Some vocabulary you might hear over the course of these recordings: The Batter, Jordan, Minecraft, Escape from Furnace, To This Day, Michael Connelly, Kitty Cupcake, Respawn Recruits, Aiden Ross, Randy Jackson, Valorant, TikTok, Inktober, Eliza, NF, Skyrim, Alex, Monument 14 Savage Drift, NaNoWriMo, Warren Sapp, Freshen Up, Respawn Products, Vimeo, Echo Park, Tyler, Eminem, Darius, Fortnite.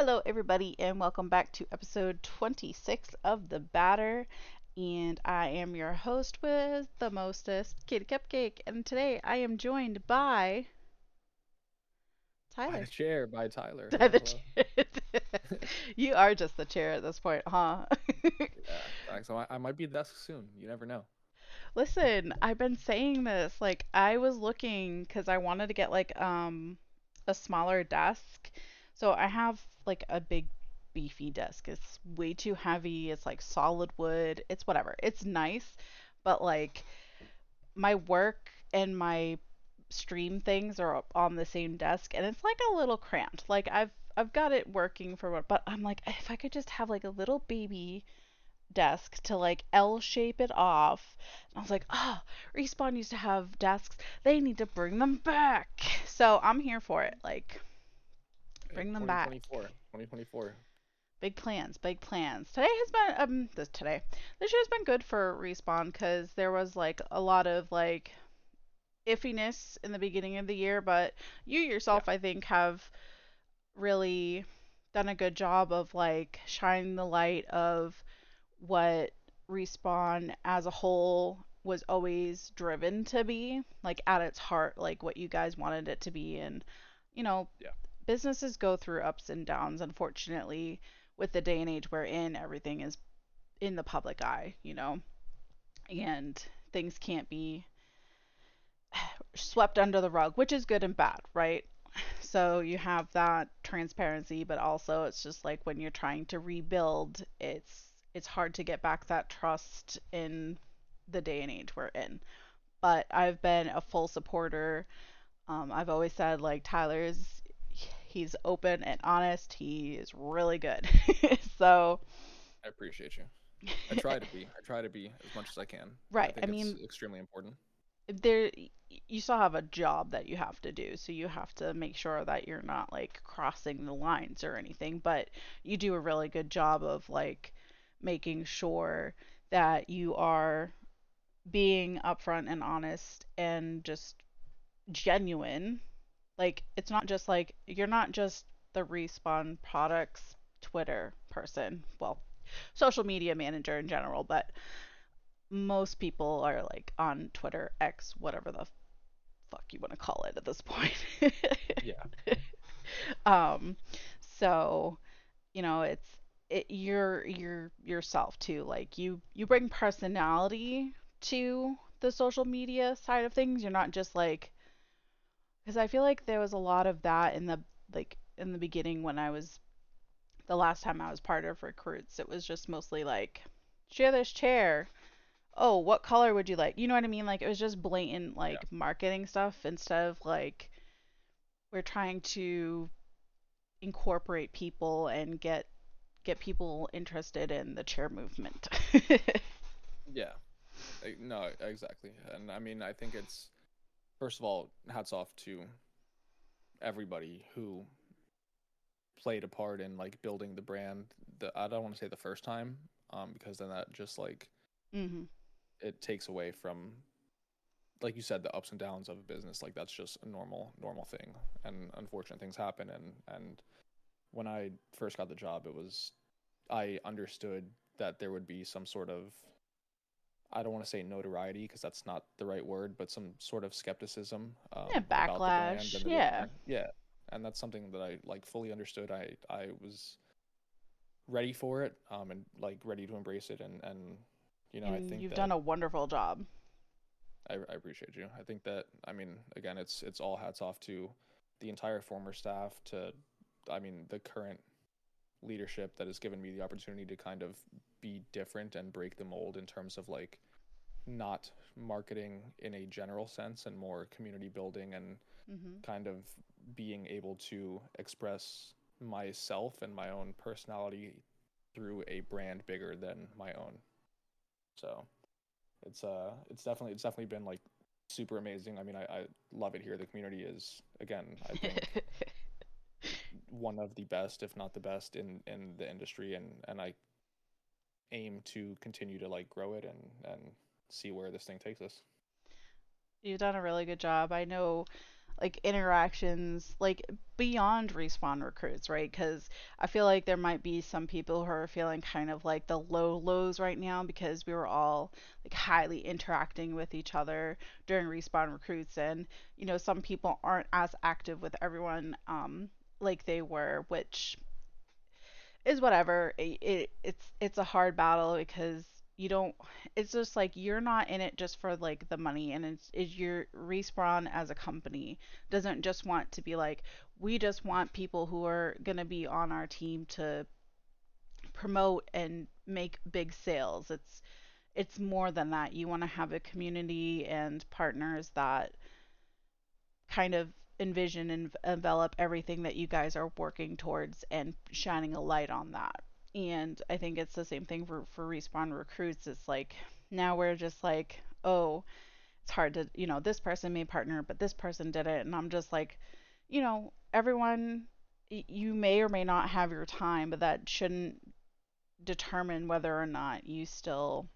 Hello everybody and welcome back to episode 26 of The Batter, and I am your host with the mostest, Kitty Cupcake, and today I am joined by Tyler. By Tyler. By the chair. You are just the chair at this point, huh? Yeah, so I might be the desk soon, you never know. Listen, I've been saying this, like I was looking because I wanted to get like a smaller desk. So I have like a big beefy desk. It's way too heavy. It's like solid wood. It's whatever. It's nice, but like my work and my stream things are on the same desk and it's like a little cramped. Like I've got it working for what, but I'm like, if I could just have like a little baby desk to like L shape it off. And I was like, oh, Respawn used to have desks. They need to bring them back. So I'm here for it. Like bring them back. 2024. Big plans. Today has been This year's been good for Respawn because there was like a lot of like iffiness in the beginning of the year, but you yourself, yeah, I think, have really done a good job of like shining the light of what Respawn as a whole was always driven to be, like at its heart, like what you guys wanted it to be, and you know. Yeah. Businesses go through ups and downs, unfortunately, with the day and age we're in, everything is in the public eye, you know, and things can't be swept under the rug, which is good and bad, right? So you have that transparency, but also it's just like when you're trying to rebuild, it's hard to get back that trust in the day and age we're in. But I've been a full supporter. I've always said like He's open and honest. He is really good. So I appreciate you. I try to be as much as I can. Right. I mean, it's extremely important. You still have a job that you have to do, so you have to make sure that you're not like crossing the lines or anything, but you do a really good job of like making sure that you are being upfront and honest and just genuine. Like, it's not just like, you're not just the Respawn Products Twitter person. Well, social media manager in general, but most people are like on Twitter, X, whatever the fuck you want to call it at this point. Yeah. So, you know, you're yourself too. Like you bring personality to the social media side of things. You're not just like, because I feel like there was a lot of that in the beginning when the last time I was part of Recruits, it was just mostly like, share this chair. Oh, what color would you like? You know what I mean? Like, it was just blatant, like, yeah, marketing stuff instead of like, we're trying to incorporate people and get people interested in the chair movement. Yeah. No, exactly. And I mean, I think it's, first of all, hats off to everybody who played a part in like building the brand. I don't want to say the first time, because then that just like, mm-hmm, it takes away from, like you said, the ups and downs of a business. Like that's just a normal thing, and unfortunate things happen. And when I first got the job, I understood that there would be some sort of, I don't want to say notoriety because that's not the right word, but some sort of skepticism. Yeah, backlash. Yeah. And that's something that I like fully understood. I was ready for it, and like ready to embrace it. And you know, I think you've done a wonderful job. I appreciate you. I think that, I mean, again, it's all hats off to the entire former staff, to, I mean, the current leadership that has given me the opportunity to kind of be different and break the mold in terms of like not marketing in a general sense and more community building and, mm-hmm, kind of being able to express myself and my own personality through a brand bigger than my own. So it's definitely been like super amazing. I mean, I love it here. The community is, again, I think one of the best, if not the best in the industry, and I aim to continue to like grow it and see where this thing takes us. You've done a really good job. I know like interactions, like beyond Respawn Recruits, right? Because I feel like there might be some people who are feeling kind of like the lows right now, because we were all like highly interacting with each other during Respawn Recruits, and you know, some people aren't as active with everyone like they were, which is whatever. It's a hard battle, because you don't, it's just like you're not in it just for like the money, and it's your Respawn as a company doesn't just want to be like, we just want people who are gonna be on our team to promote and make big sales. It's more than that. You want to have a community and partners that kind of envision and envelop everything that you guys are working towards and shining a light on that. And I think it's the same thing for Respawn Recruits. It's like, now we're just like, oh, it's hard to, you know, this person may partner, but this person did it. And I'm just like, you know, everyone, you may or may not have your time, but that shouldn't determine whether or not you still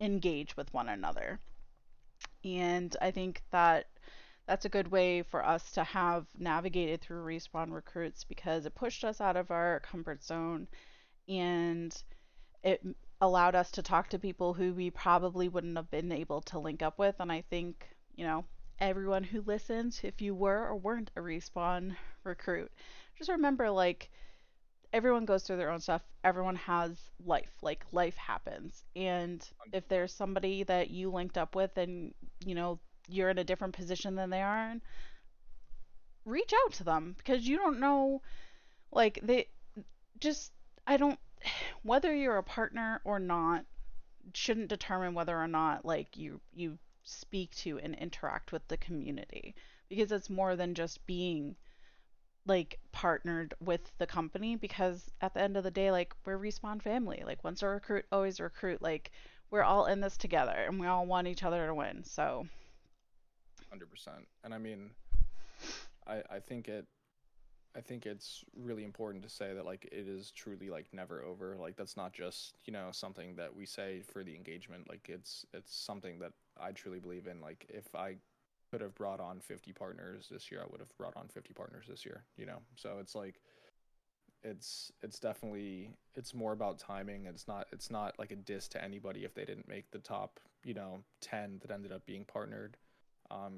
engage with one another. And I think that that's a good way for us to have navigated through Respawn Recruits, because it pushed us out of our comfort zone, and it allowed us to talk to people who we probably wouldn't have been able to link up with. And I think, you know, everyone who listens, if you were or weren't a Respawn Recruit, just remember, like, everyone goes through their own stuff. Everyone has life. Like, life happens. And if there's somebody that you linked up with and, you know, you're in a different position than they are, and reach out to them, because you don't know, like, they just, I don't, whether you're a partner or not shouldn't determine whether or not, like, you speak to and interact with the community, because it's more than just being like partnered with the company, because at the end of the day, like, we're Respawn family. Like, once a recruit, always a recruit. Like, we're all in this together, and we all want each other to win. So 100%. And I mean, I think it's really important to say that, like, it is truly, like, never over. Like, that's not just, you know, something that we say for the engagement. Like, it's something that I truly believe in. Like, if I could have brought on 50 partners this year, I would have brought on 50 partners this year, you know? So it's like, it's definitely, it's more about timing. It's not like a diss to anybody if they didn't make the top, you know, 10 that ended up being partnered.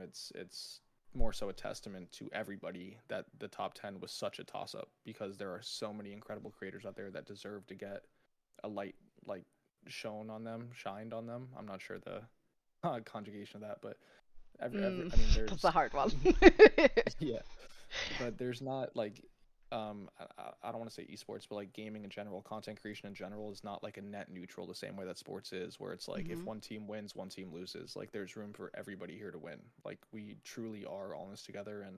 It's more so a testament to everybody that the top 10 was such a toss-up, because there are so many incredible creators out there that deserve to get a light, like, shined on them. I'm not sure the conjugation of that, but I mean, there's, that's a hard one. Yeah, but there's not, like, I don't want to say esports, but, like, gaming in general, content creation in general is not, like, a net neutral the same way that sports is, where it's like, if one team wins, one team loses. Like, there's room for everybody here to win. Like, we truly are all in this together, and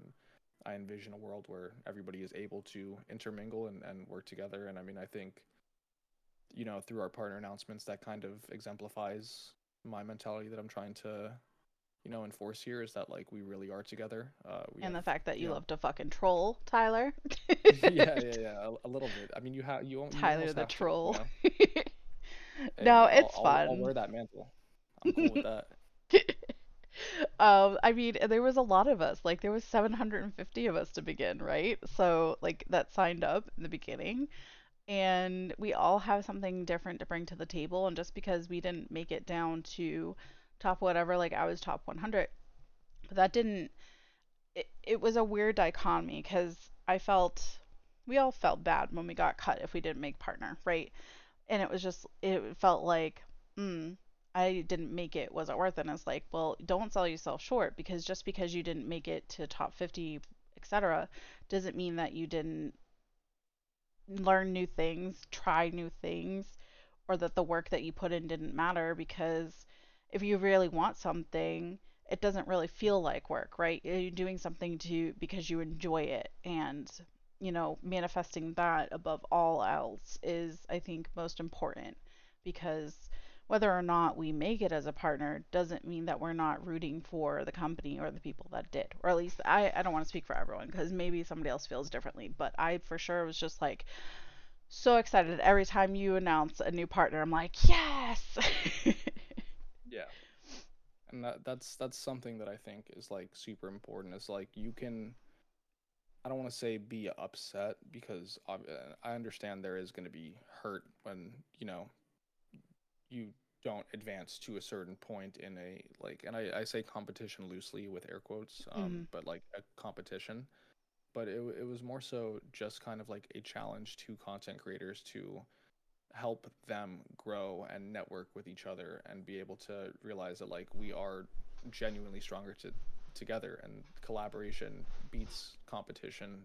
I envision a world where everybody is able to intermingle and work together. And I mean, I think, you know, through our partner announcements, that kind of exemplifies my mentality that I'm trying to, you know, enforce here, is that, like, we really are together. The fact that you love to fucking troll, Tyler. yeah, a little bit. I mean, you Tyler the troll. To, you know? No, it's fun. I'll wear that mantle. I'm cool with that. I mean, there was a lot of us. Like, there was 750 of us to begin, right? So, like, that signed up in the beginning. And we all have something different to bring to the table. And just because we didn't make it down to top whatever, like, I was top 100, but that didn't, it was a weird dichotomy, because we all felt bad when we got cut if we didn't make partner, right? And it was just, it felt like, I didn't make it, wasn't worth it. And it's like, well, don't sell yourself short, because just because you didn't make it to top 50, etc., doesn't mean that you didn't learn new things, try new things, or that the work that you put in didn't matter, because if you really want something, it doesn't really feel like work, right? You're doing something because you enjoy it, and, you know, manifesting that above all else is, I think, most important, because whether or not we make it as a partner doesn't mean that we're not rooting for the company or the people that did, or at least I don't want to speak for everyone, because maybe somebody else feels differently, but I for sure was just like so excited every time you announce a new partner. I'm like, yes. Yeah, And that's something that I think is like super important. It's like you can, I don't want to say be upset, because I understand there is going to be hurt when, you know, you don't advance to a certain point in a, like, and I say competition loosely with air quotes, but like a competition. But it was more so just kind of like a challenge to content creators to help them grow and network with each other and be able to realize that like we are genuinely stronger together, and collaboration beats competition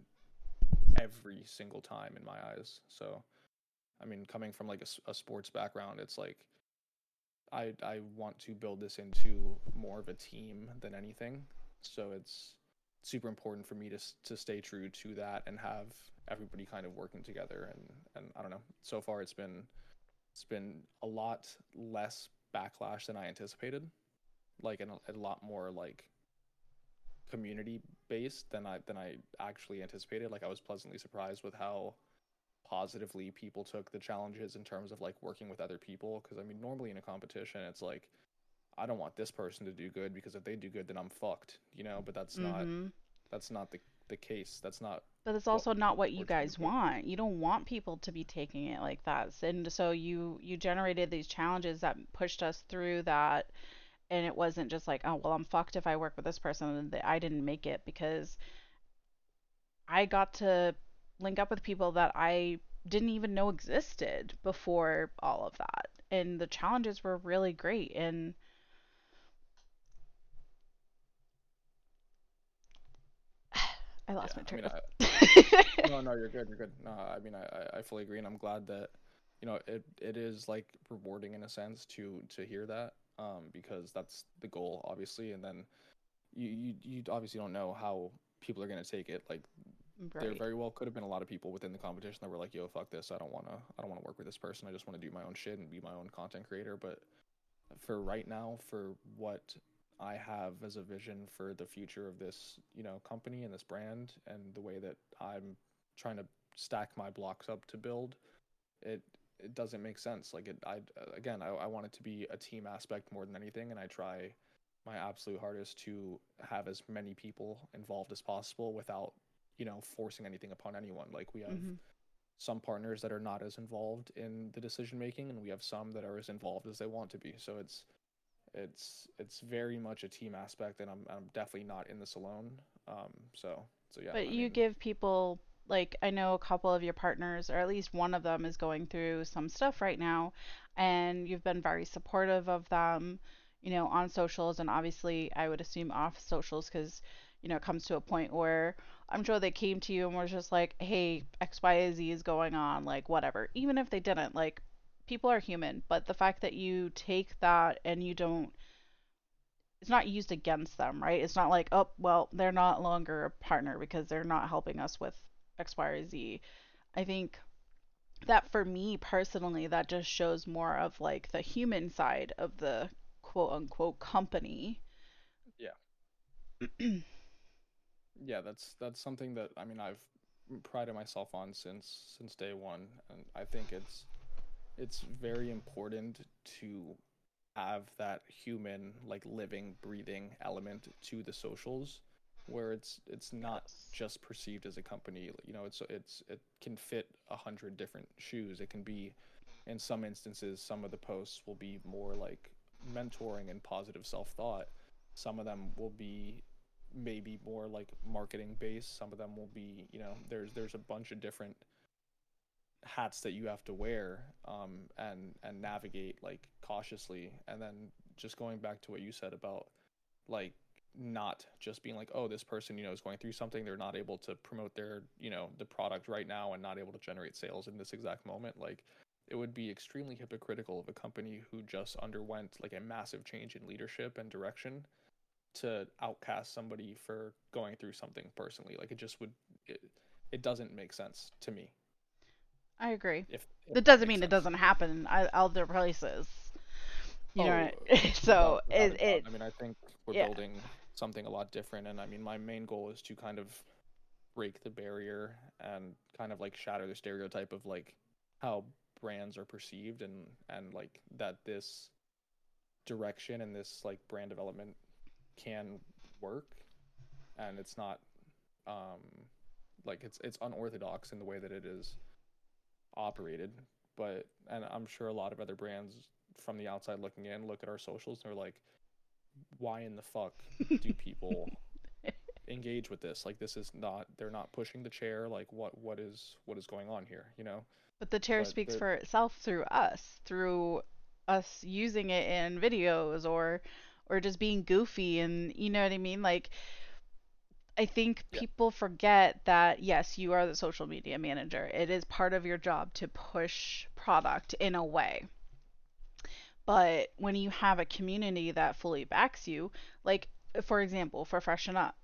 every single time in my eyes. So I mean, coming from like a sports background, it's like I want to build this into more of a team than anything. So it's super important for me to stay true to that and have everybody kind of working together. And I don't know, so far it's been a lot less backlash than I anticipated, like, and a lot more like community based than I actually anticipated. Like, I was pleasantly surprised with how positively people took the challenges in terms of like working with other people, because I mean, normally in a competition it's like, I don't want this person to do good because if they do good, then I'm fucked, you know? But that's not the case. That's not. But it's also not what you guys want. You don't want people to be taking it like that. And so you generated these challenges that pushed us through that. And it wasn't just like, oh, well, I'm fucked if I work with this person and I didn't make it, because I got to link up with people that I didn't even know existed before all of that. And the challenges were really great. And I lost my train. I mean, no, you're good. No, I mean, I fully agree, and I'm glad that, you know, it is like rewarding in a sense to hear that, because that's the goal, obviously. And then you obviously don't know how people are gonna take it. Like, right. There very well could have been a lot of people within the competition that were like, "Yo, fuck this! I don't wanna work with this person. I just wanna do my own shit and be my own content creator." But for right now, for what I have as a vision for the future of this, you know, company and this brand and the way that I'm trying to stack my blocks up to build it, it doesn't make sense. Like, I want it to be a team aspect more than anything, and I try my absolute hardest to have as many people involved as possible without, you know, forcing anything upon anyone. Like, we have some partners that are not as involved in the decision making, and we have some that are as involved as they want to be. So it's very much a team aspect, and I'm definitely not in this alone. So yeah. But you give people, like, I know a couple of your partners, or at least one of them, is going through some stuff right now, and you've been very supportive of them, you know, on socials, and obviously I would assume off socials, because, you know, it comes to a point where I'm sure they came to you and were just like, hey, X, Y, Z is going on, like, whatever. Even if they didn't, like, people are human, but the fact that you take that and you don't, it's not used against them, right? It's not like, oh, well, they're not longer a partner because they're not helping us with X, Y, or Z. I think that for me personally, that just shows more of like the human side of the quote unquote company. Yeah. Yeah, that's something that, I mean, I've prided myself on since day one, and I think it's very important to have that human, like, living, breathing element to the socials, where it's not just perceived as a company. You know, it can fit 100 different shoes. It can be, in some instances, some of the posts will be more like mentoring and positive self-thought. Some of them will be maybe more like marketing based. Some of them will be, you know, there's a bunch of different hats that you have to wear and navigate, like, cautiously. And then just going back to what you said about, like, not just being like, oh, this person, you know, is going through something, they're not able to promote their, you know, the product right now and not able to generate sales in this exact moment. Like, it would be extremely hypocritical of a company who just underwent like a massive change in leadership and direction to outcast somebody for going through something personally. Like, it doesn't make sense to me. I agree. That doesn't mean it doesn't happen at other places. You know, right? So I mean, I think we're building something a lot different. And I mean, my main goal is to kind of break the barrier and kind of like shatter the stereotype of like how brands are perceived, and like that this direction and this like brand development can work, and it's not like it's unorthodox in the way that it is operated. But and I'm sure a lot of other brands from the outside looking in look at our socials and they're like, why in the fuck do people engage with this? Like, this is not, they're not pushing the chair. Like, what is going on here, you know? But the chair speaks for itself through us using it in videos or just being goofy, and you know what I mean? Like, I think people forget that, yes, you are the social media manager. It is part of your job to push product in a way. But when you have a community that fully backs you, like, for example, for Freshen Up,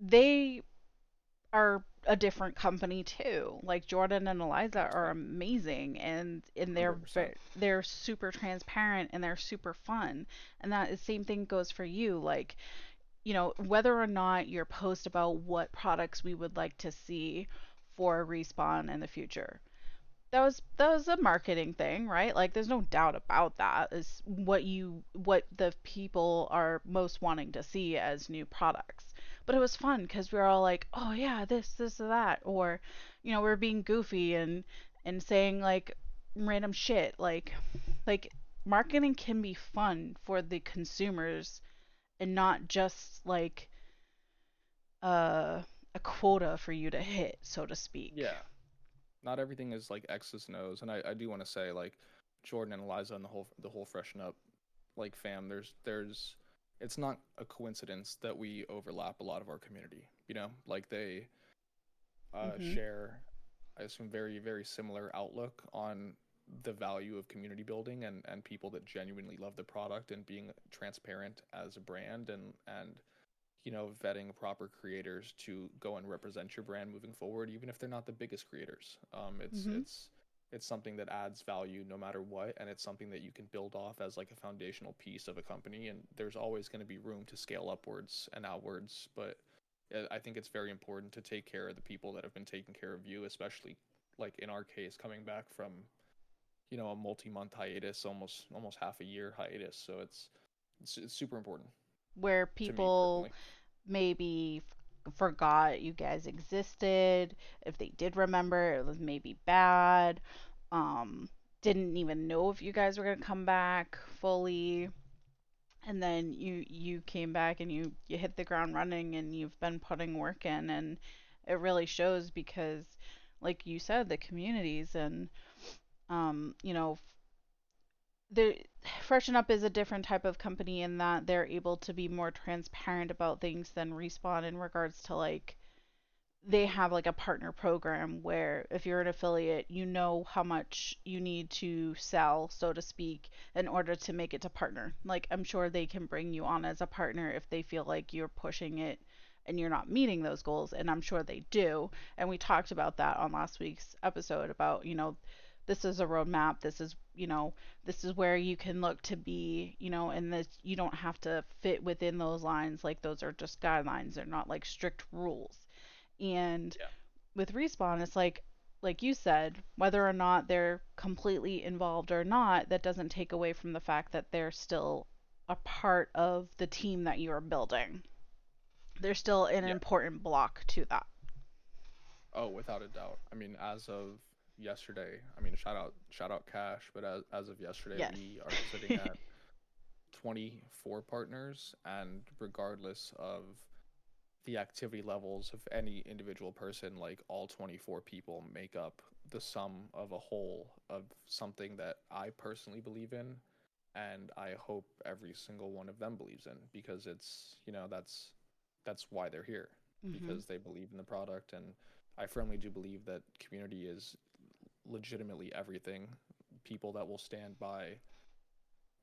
they are a different company too. Like, Jordan and Eliza are amazing, and they're super transparent and they're super fun. And that same thing goes for you. Like, you know, whether or not your post about what products we would like to see for Respawn in the future, that was a marketing thing, right? Like, there's no doubt about that. Is what the people are most wanting to see as new products. But it was fun because we were all like, oh yeah, this or that, or you know, we were being goofy and saying like random shit. Like marketing can be fun for the consumers. And not just like a quota for you to hit, so to speak. Yeah. Not everything is like X's and O's. And I do want to say, like, Jordan and Eliza and the whole Freshen Up like fam, there's it's not a coincidence that we overlap a lot of our community, you know? Like, they share, I assume, very, very similar outlook on the value of community building and people that genuinely love the product and being transparent as a brand and you know, vetting proper creators to go and represent your brand moving forward, even if they're not the biggest creators. It's something that adds value no matter what, and it's something that you can build off as like a foundational piece of a company, and there's always going to be room to scale upwards and outwards. But I think it's very important to take care of the people that have been taking care of you, especially like in our case, coming back from, you know, a multi-month hiatus, almost half a year hiatus. So it's super important. Where people maybe forgot you guys existed. If they did remember, it was maybe bad. Didn't even know if you guys were going to come back fully. And then you came back and you hit the ground running, and you've been putting work in, and it really shows because, like you said, the communities and you know, the Freshen Up is a different type of company in that they're able to be more transparent about things than Respawn in regards to, like, they have like a partner program where if you're an affiliate, you know how much you need to sell, so to speak, in order to make it to partner. Like, I'm sure they can bring you on as a partner if they feel like you're pushing it and you're not meeting those goals, and I'm sure they do. And we talked about that on last week's episode about, you know, this is a roadmap. This is, you know, this is where you can look to be, you know, and this, you don't have to fit within those lines. Like, those are just guidelines. They're not like strict rules. And with Respawn, it's like you said, whether or not they're completely involved or not, that doesn't take away from the fact that they're still a part of the team that you are building. They're still an important block to that. Oh, without a doubt. I mean, as of yesterday, I mean, shout out Cash, but as of yesterday, we are sitting at 24 partners, and regardless of the activity levels of any individual person, like, all 24 people make up the sum of a whole of something that I personally believe in, and I hope every single one of them believes in, because it's, you know, that's why they're here, because they believe in the product. And I firmly do believe that community is legitimately everything. People that will stand by,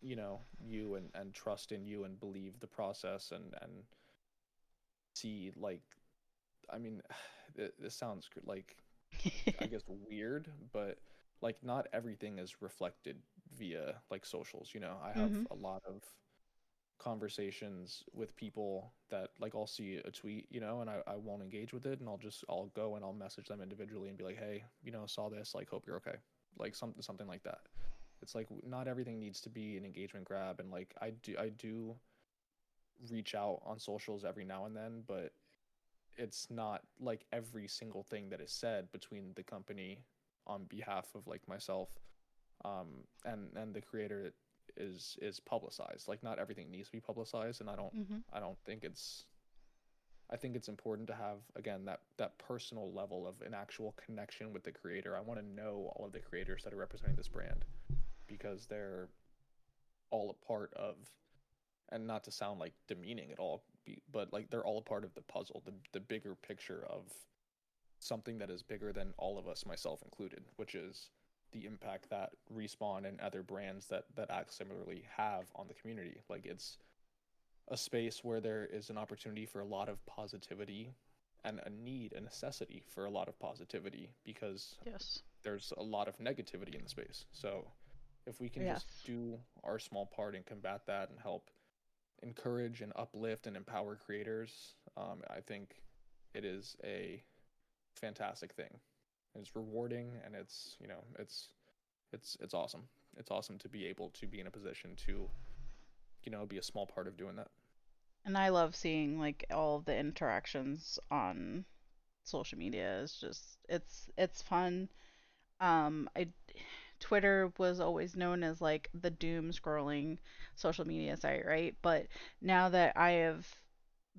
you know, you and trust in you and believe the process and see, like, I mean, this sounds like, I guess, weird, but like, not everything is reflected via like socials. You know, I have a lot of conversations with people that, like, I'll see a tweet, you know, and I won't engage with it, and I'll go and I'll message them individually and be like, hey, you know, saw this, like, hope you're okay, like something like that. It's like not everything needs to be an engagement grab, and like I do reach out on socials every now and then, but it's not like every single thing that is said between the company on behalf of like myself and the creator is publicized. Like not everything needs to be publicized, and I think it's important to have, again, that personal level of an actual connection with the creator. I want to know all of the creators that are representing this brand, because they're all a part of, and not to sound like demeaning at all, but like they're all a part of the puzzle, the bigger picture of something that is bigger than all of us, myself included, which is the impact that Respawn and other brands that act similarly have on the community. Like it's a space where there is an opportunity for a lot of positivity and a need, a necessity for a lot of positivity, because yes, there's a lot of negativity in the space. So if we can yes, just do our small part and combat that and help encourage and uplift and empower creators, I think it is a fantastic thing. It's rewarding, and it's, you know, it's awesome. It's awesome to be able to be in a position to, you know, be a small part of doing that. And I love seeing like all the interactions on social media. It's just it's fun. Twitter was always known as like the doom scrolling social media site, right? But now that I have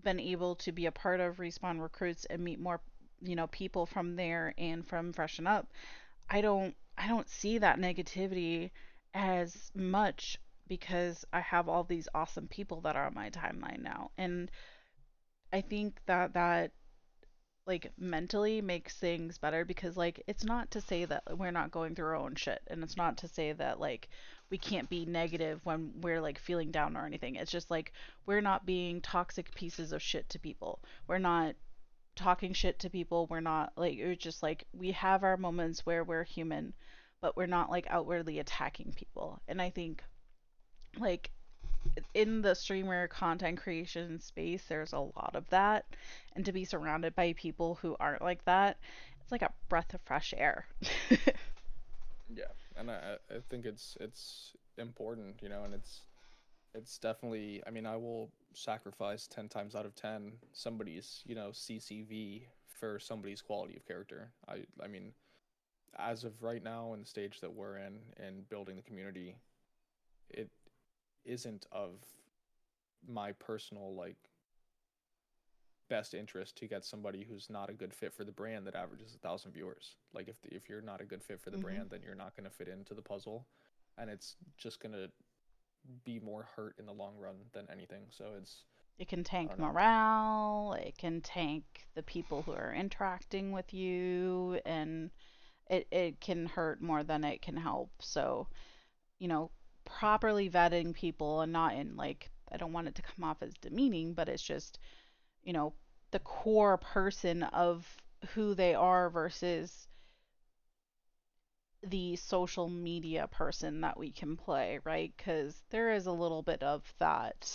been able to be a part of Respawn Recruits and meet more, you know, people from there and from Freshen Up, I don't see that negativity as much, because I have all these awesome people that are on my timeline now. And I think that like mentally makes things better, because like it's not to say that we're not going through our own shit, and it's not to say that like we can't be negative when we're like feeling down or anything. It's just like we're not being toxic pieces of shit to people. We're not talking shit to people. We're not like, it's just like we have our moments where we're human, but we're not like outwardly attacking people. And I think like in the streamer content creation space, there's a lot of that, and to be surrounded by people who aren't like that, it's like a breath of fresh air. Yeah, and I think it's important, you know, and it's definitely, I mean, I will sacrifice 10 times out of 10 somebody's, you know, CCV for somebody's quality of character. I mean, as of right now in the stage that we're in and building the community, it isn't of my personal like best interest to get somebody who's not a good fit for the brand that averages 1,000 viewers. Like if you're not a good fit for the brand, then you're not going to fit into the puzzle, and it's just going to be more hurt in the long run than anything. So it can tank morale, it can tank the people who are interacting with you, and it can hurt more than it can help. So, you know, properly vetting people, and not in like, I don't want it to come off as demeaning, but it's just, you know, the core person of who they are versus the social media person that we can play, right? Because there is a little bit of that.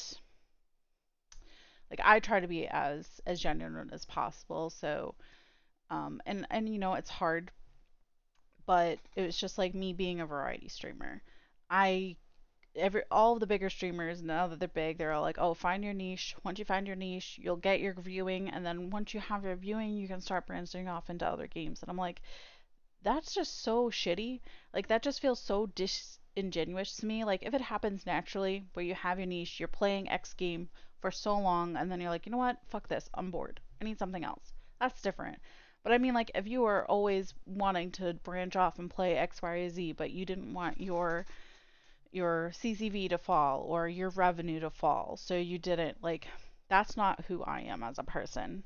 Like I try to be as genuine as possible. So and you know, it's hard, but it was just like me being a variety streamer. All of the bigger streamers, now that they're big, they're all like, oh, find your niche. Once you find your niche, you'll get your viewing, and then once you have your viewing, you can start branching off into other games. And I'm like, that's just so shitty. Like that just feels so disingenuous to me. Like if it happens naturally where you have your niche, you're playing X game for so long, and then you're like, you know what, fuck this, I'm bored, I need something else, that's different. But I mean, like if you are always wanting to branch off and play X, Y, Z, but you didn't want your CCV to fall or your revenue to fall, so you didn't, like, that's not who I am as a person.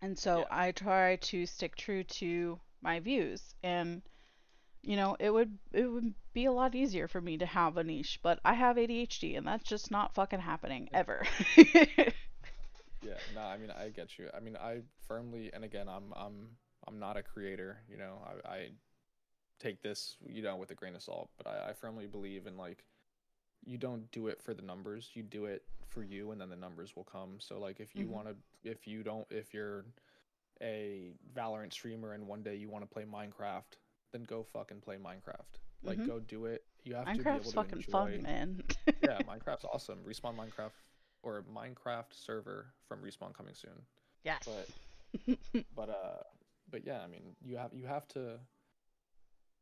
And so yeah, I try to stick true to my views, and you know, it would be a lot easier for me to have a niche, but I have ADHD, and that's just not fucking happening ever. Yeah, no, I mean, I get you. I mean, I firmly, and again, I'm not a creator, you know, I take this, you know, with a grain of salt, but I firmly believe in like, you don't do it for the numbers, you do it for you, and then the numbers will come. So like if you want to, if you're a Valorant streamer and one day you want to play Minecraft, then go fucking play Minecraft. Like, go do it. You have to be able to enjoy. Minecraft's fucking fun, man. Yeah, Minecraft's awesome. Respawn Minecraft, or Minecraft server from Respawn coming soon. Yes. But yeah, I mean, you have to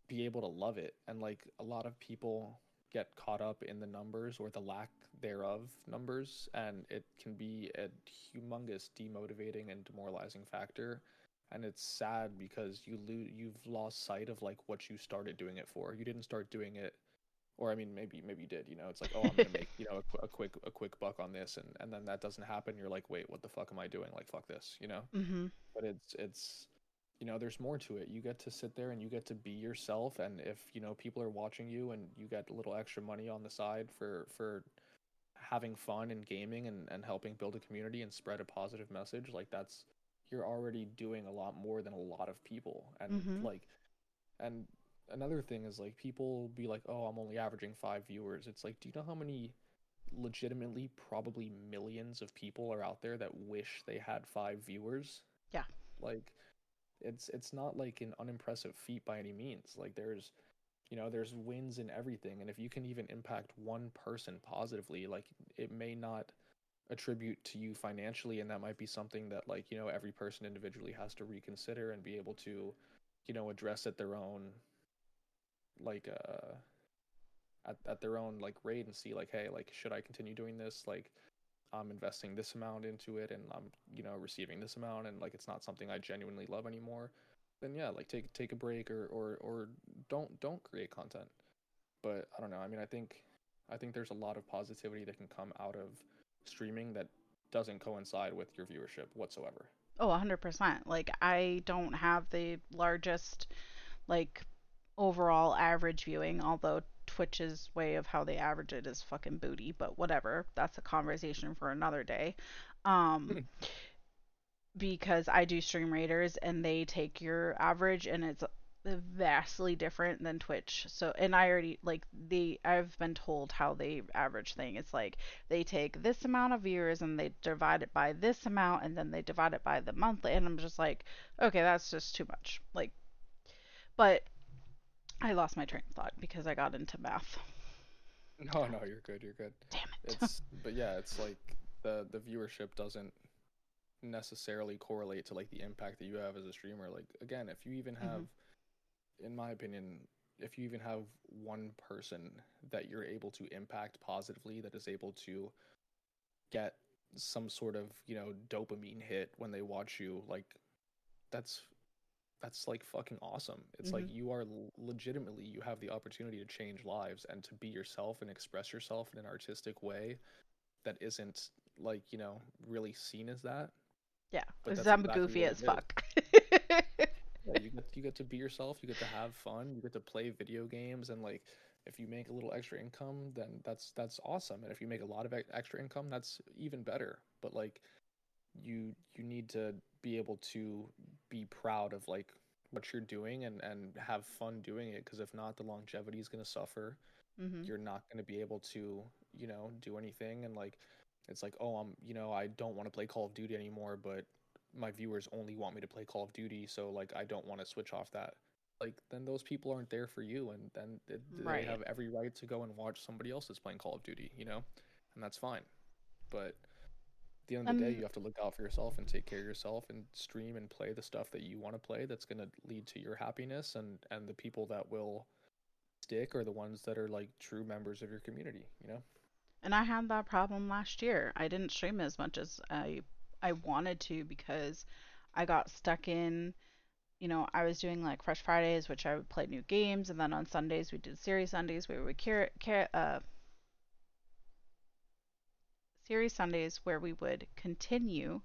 be able to love it, and like a lot of people get caught up in the numbers or the lack thereof numbers, and it can be a humongous demotivating and demoralizing factor. And it's sad because you've lost sight of like what you started doing it for. You didn't start doing it, or I mean, maybe you did. You know, it's like, oh, I'm gonna make a quick buck on this, and then that doesn't happen. You're like, wait, what the fuck am I doing? Like, fuck this, you know. But it's. You know, there's more to it. You get to sit there and you get to be yourself. And if, you know, people are watching you and you get a little extra money on the side for having fun and gaming and helping build a community and spread a positive message, like that's, you're already doing a lot more than a lot of people. And like, and another thing is like, people be like, oh, I'm only averaging 5 viewers. It's like, do you know how many legitimately probably millions of people are out there that wish they had 5 viewers? Yeah. Like, it's not like an unimpressive feat by any means. Like, there's, you know, there's wins in everything, and if you can even impact one person positively, like, it may not attribute to you financially, and that might be something that, like, you know, every person individually has to reconsider and be able to, you know, address at their own, like, at their own, like, rate, and see, like, hey, like, should I continue doing this? Like, I'm investing this amount into it, and I'm, you know, receiving this amount, and like, it's not something I genuinely love anymore. Then yeah, like, take a break, or don't create content. But I don't know. I mean, I think there's a lot of positivity that can come out of streaming that doesn't coincide with your viewership whatsoever. Oh, 100%. Like, I don't have the largest, like, overall average viewing, although Twitch's way of how they average it is fucking booty, but whatever, that's a conversation for another day. Because I do stream raters, and they take your average, and it's vastly different than Twitch. So, and I already, like, I've been told how they average thing. It's like, they take this amount of viewers, and they divide it by this amount, and then they divide it by the monthly, and I'm just like, okay, that's just too much. Like, but I lost my train of thought because I got into math. No, you're good, you're good. Damn it. But yeah, it's like the viewership doesn't necessarily correlate to like the impact that you have as a streamer. Like, again, if you even have, in my opinion, if you even have one person that you're able to impact positively, that is able to get some sort of, you know, dopamine hit when they watch you, like, that's like fucking awesome. It's like, you are legitimately, you have the opportunity to change lives and to be yourself and express yourself in an artistic way that isn't, like, you know, really seen as that. Yeah, because I'm goofy as fuck. Yeah, you get to be yourself, you get to have fun, you get to play video games, and like, if you make a little extra income, then that's awesome. And if you make a lot of extra income, that's even better. But like, you need to be able to be proud of like what you're doing and have fun doing it, because if not, the longevity is going to suffer. You're not going to be able to, you know, do anything. And like, it's like, oh, I'm, you know, I don't want to play Call of Duty anymore, but my viewers only want me to play Call of Duty, so like, I don't want to switch off that. Like, then those people aren't there for you, and then they have every right to go and watch somebody else that's playing Call of Duty, you know, and that's fine. But at the end of the day, you have to look out for yourself and take care of yourself and stream and play the stuff that you want to play that's going to lead to your happiness, and the people that will stick are the ones that are like true members of your community, you know? And I had that problem last year. I didn't stream as much as I wanted to, because I got stuck in, you know, I was doing like Fresh Fridays, which I would play new games, and then on Sundays we did Series Sundays, where we would Series Sundays, where we would continue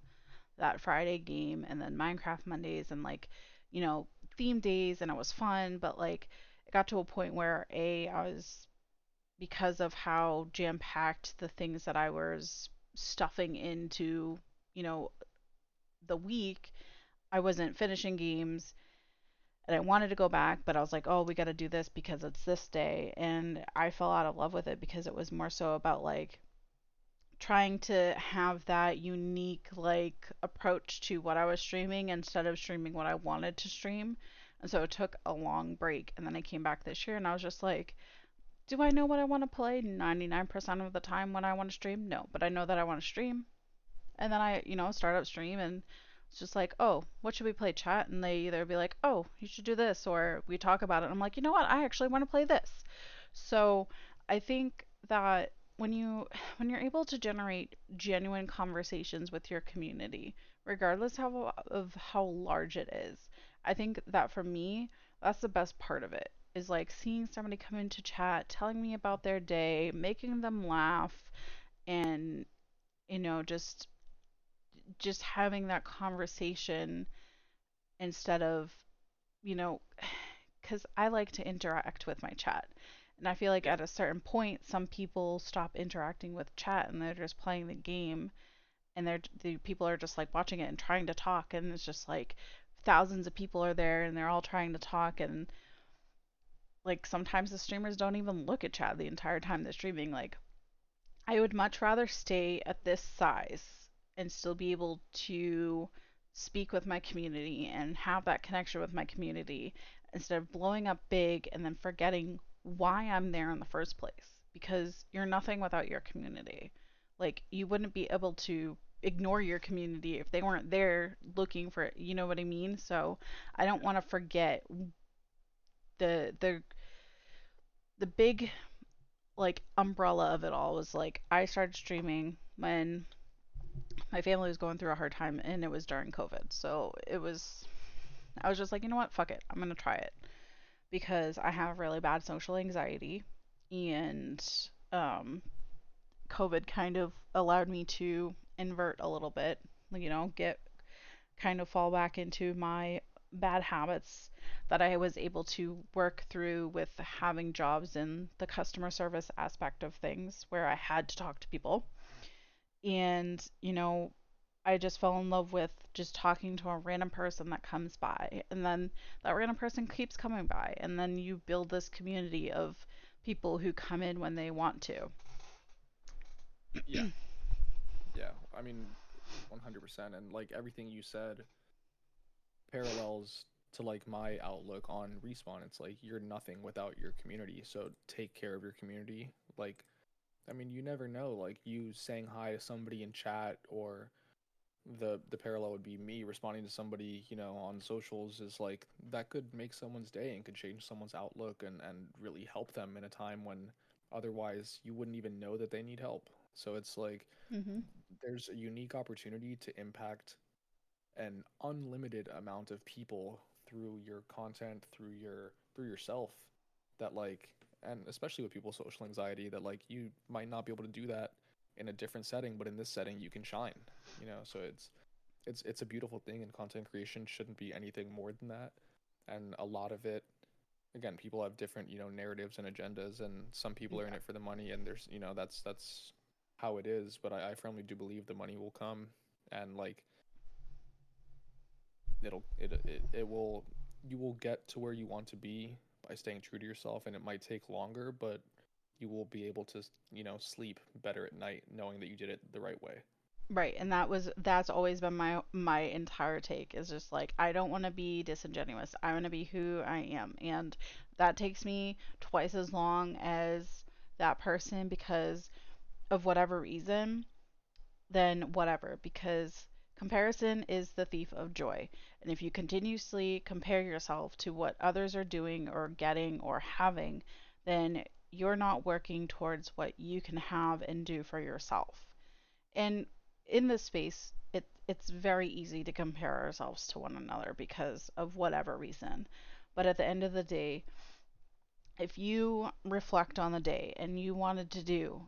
that Friday game, and then Minecraft Mondays, and like, you know, theme days, and it was fun. But like, it got to a point where I was, because of how jam-packed the things that I was stuffing into, you know, the week, I wasn't finishing games. And I wanted to go back, but I was like, oh, we got to do this because it's this day. And I fell out of love with it, because it was more so about like trying to have that unique like approach to what I was streaming, instead of streaming what I wanted to stream. And so it took a long break. And then I came back this year and I was just like, do I know what I want to play 99% of the time when I want to stream? No, but I know that I want to stream. And then I, start up stream and it's just like, oh, what should we play, chat? And they either be like, oh, you should do this, or we talk about it. And I'm like, you know what? I actually want to play this. So I think that when you're able to generate genuine conversations with your community, regardless of how large it is, I think that for me, that's the best part of it, is like seeing somebody come into chat, telling me about their day, making them laugh, and just having that conversation instead of, because I like to interact with my chat. And I feel like at a certain point, some people stop interacting with chat and they're just playing the game, and the people are just like watching it and trying to talk, and it's just like thousands of people are there and they're all trying to talk, and like sometimes the streamers don't even look at chat the entire time they're streaming. Like, I would much rather stay at this size and still be able to speak with my community and have that connection with my community instead of blowing up big and then forgetting why I'm there in the first place, because you're nothing without your community. Like, you wouldn't be able to ignore your community if they weren't there looking for it, you know what I mean? So I don't want to forget the big, like, umbrella of it all. Was like, I started streaming when my family was going through a hard time, and it was during COVID. So I was just like, you know what, fuck it, I'm gonna try it, because I have really bad social anxiety, and COVID kind of allowed me to invert a little bit, fall back into my bad habits that I was able to work through with having jobs in the customer service aspect of things, where I had to talk to people. And, I just fell in love with just talking to a random person that comes by, and then that random person keeps coming by, and then you build this community of people who come in when they want to. Yeah. Yeah. I mean, 100%. And like everything you said parallels to like my outlook on Respawn. It's like, you're nothing without your community. So take care of your community. Like, I mean, you never know, like you saying hi to somebody in chat, or the parallel would be me responding to somebody, on socials, is like, that could make someone's day and could change someone's outlook and really help them in a time when otherwise you wouldn't even know that they need help. So it's like, there's a unique opportunity to impact an unlimited amount of people through your content, through yourself, that like, and especially with people's social anxiety, that like, you might not be able to do that in a different setting, but in this setting you can shine, so it's a beautiful thing, and content creation shouldn't be anything more than that. And a lot of it, again, people have different narratives and agendas, and some people are in it for the money, and there's that's how it is, but I firmly do believe the money will come, and like you will get to where you want to be by staying true to yourself, and it might take longer, but you will be able to, sleep better at night knowing that you did it the right way. Right. And that's always been my entire take, is just like, I don't want to be disingenuous. I want to be who I am. And that takes me twice as long as that person because of whatever reason, then whatever, because comparison is the thief of joy. And if you continuously compare yourself to what others are doing or getting or having, then you're not working towards what you can have and do for yourself. And in this space, it's very easy to compare ourselves to one another because of whatever reason. But at the end of the day, if you reflect on the day and you wanted to do,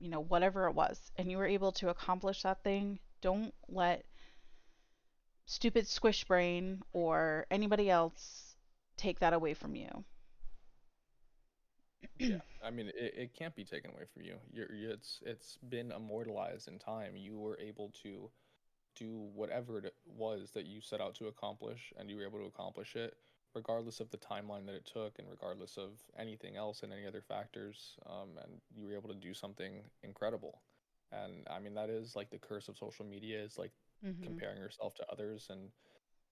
whatever it was, and you were able to accomplish that thing, don't let stupid squish brain or anybody else take that away from you. Yeah, I mean, it can't be taken away from you. It's been immortalized in time. You were able to do whatever it was that you set out to accomplish, and you were able to accomplish it regardless of the timeline that it took, and regardless of anything else and any other factors, and you were able to do something incredible. And I mean, that is like the curse of social media, is like comparing yourself to others and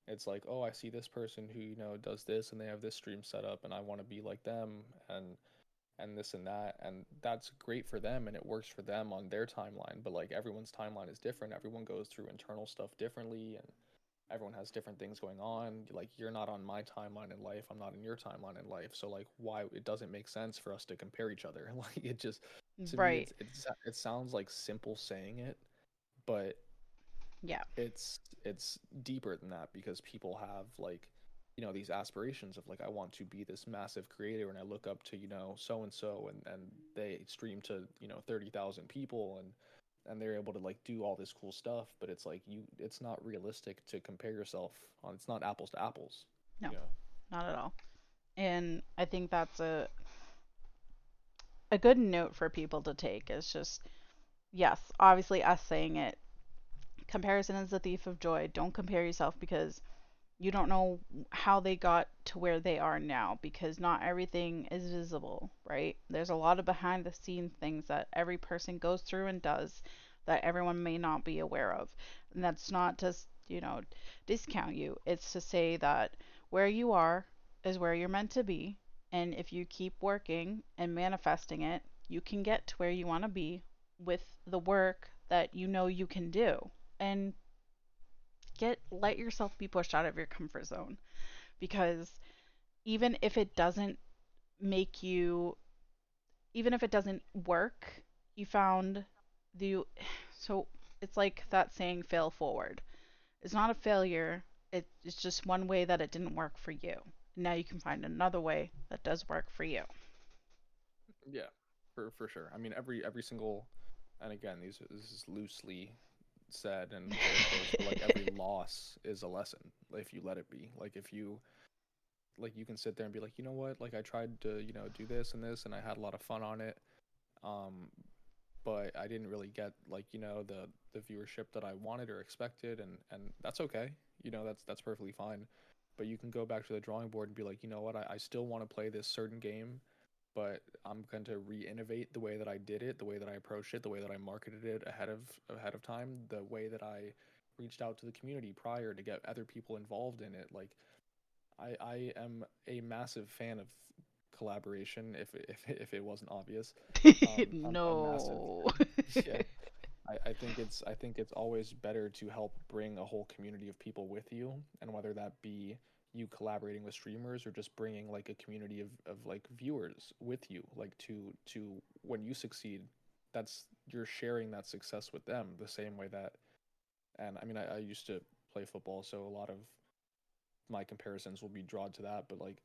It's like, oh, I see this person who, you know, does this and they have this stream set up and I want to be like them and this and that. And that's great for them and it works for them on their timeline. But like everyone's timeline is different. Everyone goes through internal stuff differently and everyone has different things going on. Like, you're not on my timeline in life. I'm not in your timeline in life. So like, why it doesn't make sense for us to compare each other. Like, it just, to right. me, it sounds like simple saying it, but yeah, it's deeper than that, because people have, like, you know, these aspirations of like, I want to be this massive creator and I look up to, you know, so-and-so and they stream to, you know, 30,000 people and they're able to like do all this cool stuff. But it's like, it's not realistic to compare yourself on. It's not apples to apples. No, you know? Not at all. And I think that's a good note for people to take. It's just, yes, obviously us saying it, comparison is the thief of joy. Don't compare yourself, because you don't know how they got to where they are now, because not everything is visible, right? There's a lot of behind the scenes things that every person goes through and does that everyone may not be aware of. And that's not to, you know, discount you. It's to say that where you are is where you're meant to be. And if you keep working and manifesting it, you can get to where you want to be with the work that you know you can do. And let yourself be pushed out of your comfort zone, because even if it doesn't make you, even if it doesn't work, you found so it's like that saying, fail forward. It's not a failure. It's just one way that it didn't work for you. Now you can find another way that does work for you. Yeah, for sure. I mean, every single, and again, this is loosely said, and like every loss is a lesson if you let it be. Like, if you like, you can sit there and be like, you know what, like, I tried to, you know, do this and this and I had a lot of fun on it, but I didn't really get, like, you know, the viewership that I wanted or expected, and that's okay, you know, that's perfectly fine. But you can go back to the drawing board and be like, you know what, I still want to play this certain game, but I'm going to re-innovate the way that I did it, the way that I approached it, the way that I marketed it ahead of time, the way that I reached out to the community prior to get other people involved in it. Like, I am a massive fan of collaboration, if it wasn't obvious. No. Yeah. I think it's always better to help bring a whole community of people with you, and whether that be you collaborating with streamers or just bringing like a community of like viewers with you, like to when you succeed, that's, you're sharing that success with them the same way that, and I mean, I used to play football, so a lot of my comparisons will be drawn to that. But like,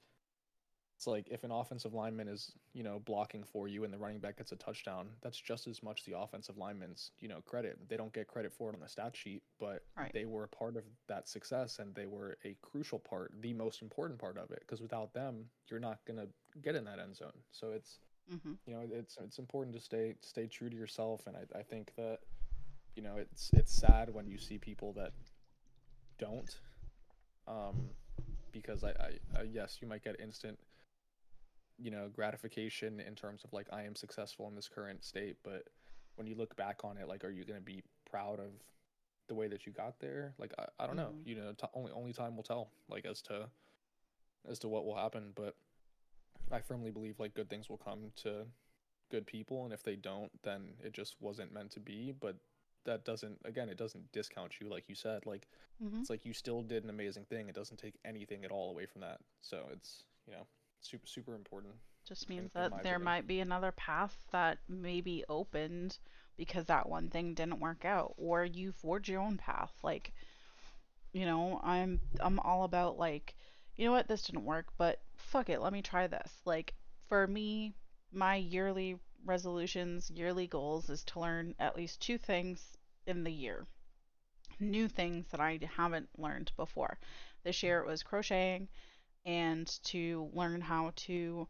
it's like, if an offensive lineman is, you know, blocking for you and the running back gets a touchdown, that's just as much the offensive lineman's, you know, credit. They don't get credit for it on the stat sheet, but right. They were a part of that success, and they were a crucial part, the most important part of it, because without them, you're not going to get in that end zone. So it's, you know, it's important to stay true to yourself. And I think that, you know, it's sad when you see people that don't, because I yes, you might get instant, you know, gratification in terms of like, I am successful in this current state, but when you look back on it, like, are you going to be proud of the way that you got there? Like, I don't know, you know, only time will tell, like, as to what will happen. But I firmly believe like good things will come to good people, and if they don't, then it just wasn't meant to be. But that doesn't, again, it doesn't discount you, like you said, like, it's like, you still did an amazing thing. It doesn't take anything at all away from that. So it's, you know, super, super important. Just means that there might be another path that may be opened because that one thing didn't work out, or you forge your own path. Like, you know, I'm all about like, you know what, this didn't work, but fuck it, let me try this. Like, for me, my yearly resolutions, yearly goals is to learn at least 2 things in the year. New things that I haven't learned before. This year it was crocheting, and to learn how to,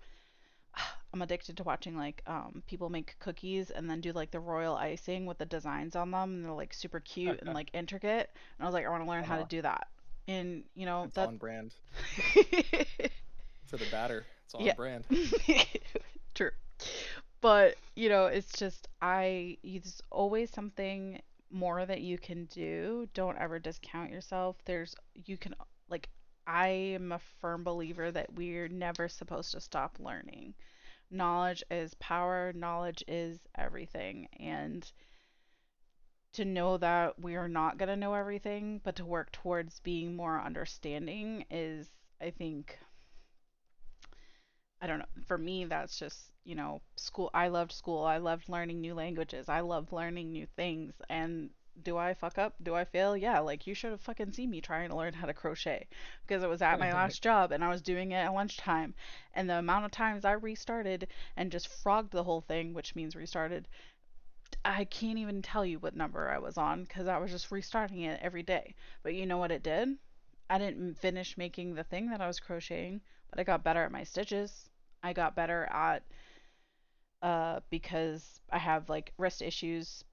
I'm addicted to watching like people make cookies and then do like the royal icing with the designs on them, and they're like super cute and like intricate, and I was like, I want to learn how to do that. And you know, that's on brand for the batter. It's on brand. True. But you know, it's just, there's always something more that you can do. Don't ever discount yourself. You can Like, I am a firm believer that we're never supposed to stop learning. Knowledge is power. Knowledge is everything. And to know that we are not going to know everything, but to work towards being more understanding is, I think, I don't know. For me, that's just, you know, school. I loved school. I loved learning new languages. I loved learning new things. And do I fuck up? Do I fail? Yeah. Like, you should have fucking seen me trying to learn how to crochet because it was at my last job and I was doing it at lunchtime. And the amount of times I restarted and just frogged the whole thing, which means restarted, I can't even tell you what number I was on because I was just restarting it every day. But you know what it did? I didn't finish making the thing that I was crocheting, but I got better at my stitches. I got better at, because I have like wrist issues,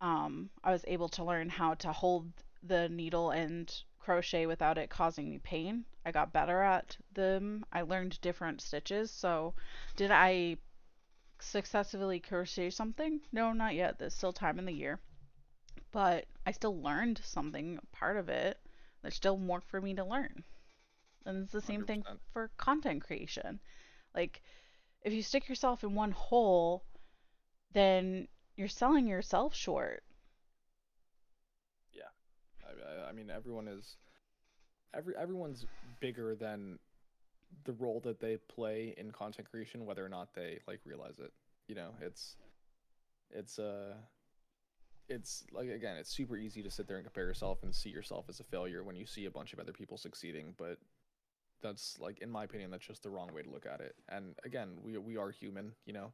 I was able to learn how to hold the needle and crochet without it causing me pain. I got better at them. I learned different stitches. So did I successfully crochet something? No, not yet. There's still time in the year, but I still learned something, part of it. There's still more for me to learn. And it's the same 100%. Thing for content creation. Like, if you stick yourself in one hole, then you're selling yourself short. Yeah. I mean, everyone's bigger than the role that they play in content creation, whether or not they like realize it. You know, it's like, again, it's super easy to sit there and compare yourself and see yourself as a failure when you see a bunch of other people succeeding, but that's, like, in my opinion, that's just the wrong way to look at it. And again, we are human, you know.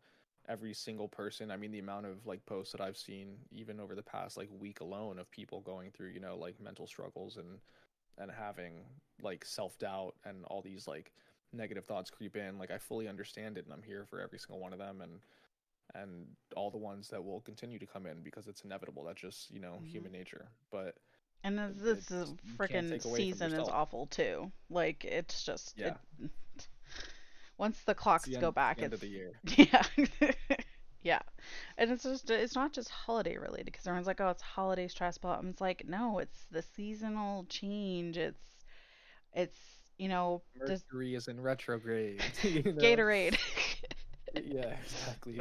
Every single person, I mean, the amount of like posts that I've seen even over the past like week alone of people going through, you know, like mental struggles and having like self-doubt and all these like negative thoughts creep in, like I fully understand it, and I'm here for every single one of them, and all the ones that will continue to come in because it's inevitable. That's just, you know, human nature. But and this is freaking season is awful too. Like, it's just once the clocks go back, it's the end of the year. Yeah. Yeah. And it's just, it's not just holiday related because everyone's like, oh, it's holiday stress, but it's like, no, it's the seasonal change. It's, you know, Mercury is in retrograde. You know? Gatorade. Yeah, exactly.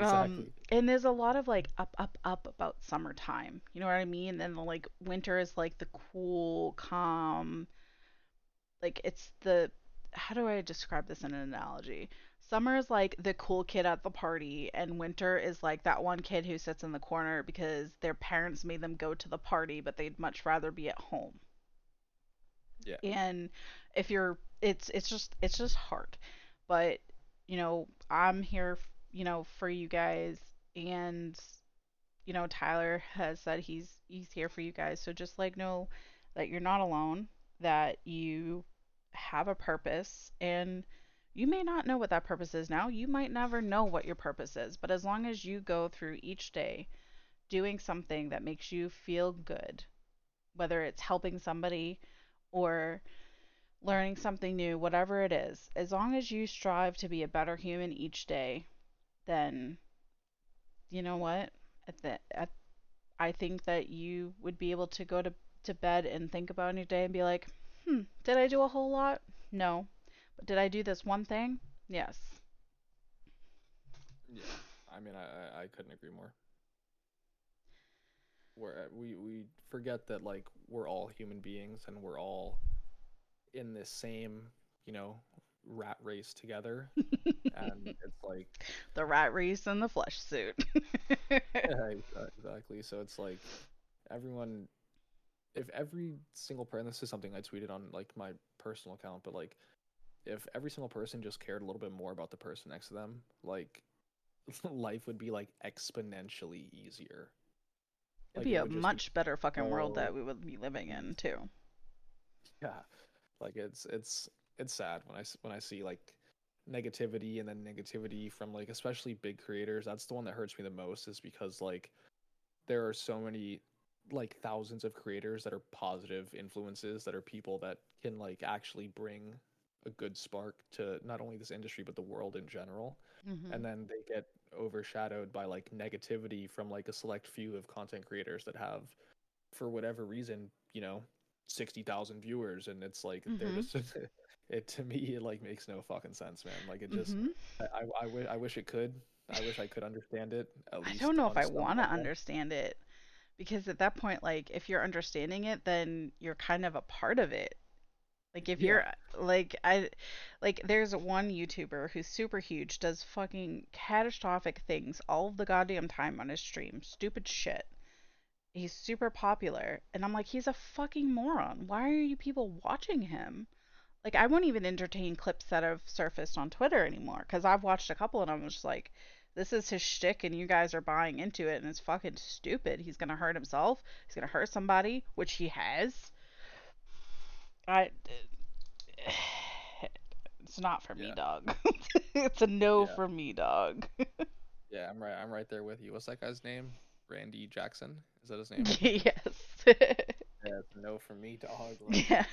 And there's a lot of like up about summertime. You know what I mean? And then like winter is like the cool, calm, like it's the, how do I describe this in an analogy? Summer is like the cool kid at the party, and winter is like that one kid who sits in the corner because their parents made them go to the party, but they'd much rather be at home. Yeah. And if you're, it's just hard, but you know, I'm here, you know, for you guys, and you know, Tyler has said he's here for you guys. So just like, know that you're not alone, that you have a purpose, and you may not know what that purpose is now. You might never know what your purpose is, but as long as you go through each day doing something that makes you feel good, whether it's helping somebody or learning something new, whatever it is, as long as you strive to be a better human each day, then you know what, I think that you would be able to go to bed and think about your day and be like, did I do a whole lot? No. But did I do this one thing? Yes. Yeah. I mean, I couldn't agree more. Where we forget that, like, we're all human beings and we're all in this same, you know, rat race together. And it's like the rat race in the flesh suit. Yeah, exactly. So it's like everyone, if every single person, this is something I tweeted on like my personal account, but like if every single person just cared a little bit more about the person next to them, like life would be like exponentially easier. It'd like, be a much better fucking world that we would be living in too. Yeah. Like it's sad when I see like negativity and then negativity from like especially big creators. That's the one that hurts me the most, is because like there are so many like thousands of creators that are positive influences, that are people that can like actually bring a good spark to not only this industry but the world in general. And then they get overshadowed by like negativity from like a select few of content creators that have, for whatever reason, you know, 60,000 viewers, and it's like they're just it to me, it like makes no fucking sense, man. Like it just I wish it could. I wish I could understand it. At least I don't know if I want to understand it, because at that point, like if you're understanding it, then you're kind of a part of it. Like if you're like there's one YouTuber who's super huge, does fucking catastrophic things all of the goddamn time on his stream, stupid shit. He's super popular, and I'm like, he's a fucking moron. Why are you people watching him? Like I won't even entertain clips that have surfaced on Twitter anymore, because I've watched a couple and I'm just like, this is his shtick, and you guys are buying into it, and it's fucking stupid. He's gonna hurt himself. He's gonna hurt somebody, which he has. It's not for me, dog. It's a no for me, dog. Yeah, I'm right there with you. What's that guy's name? Randy Jackson? Is that his name? Yes. Yeah, it's a no for me, dog. Like, yes.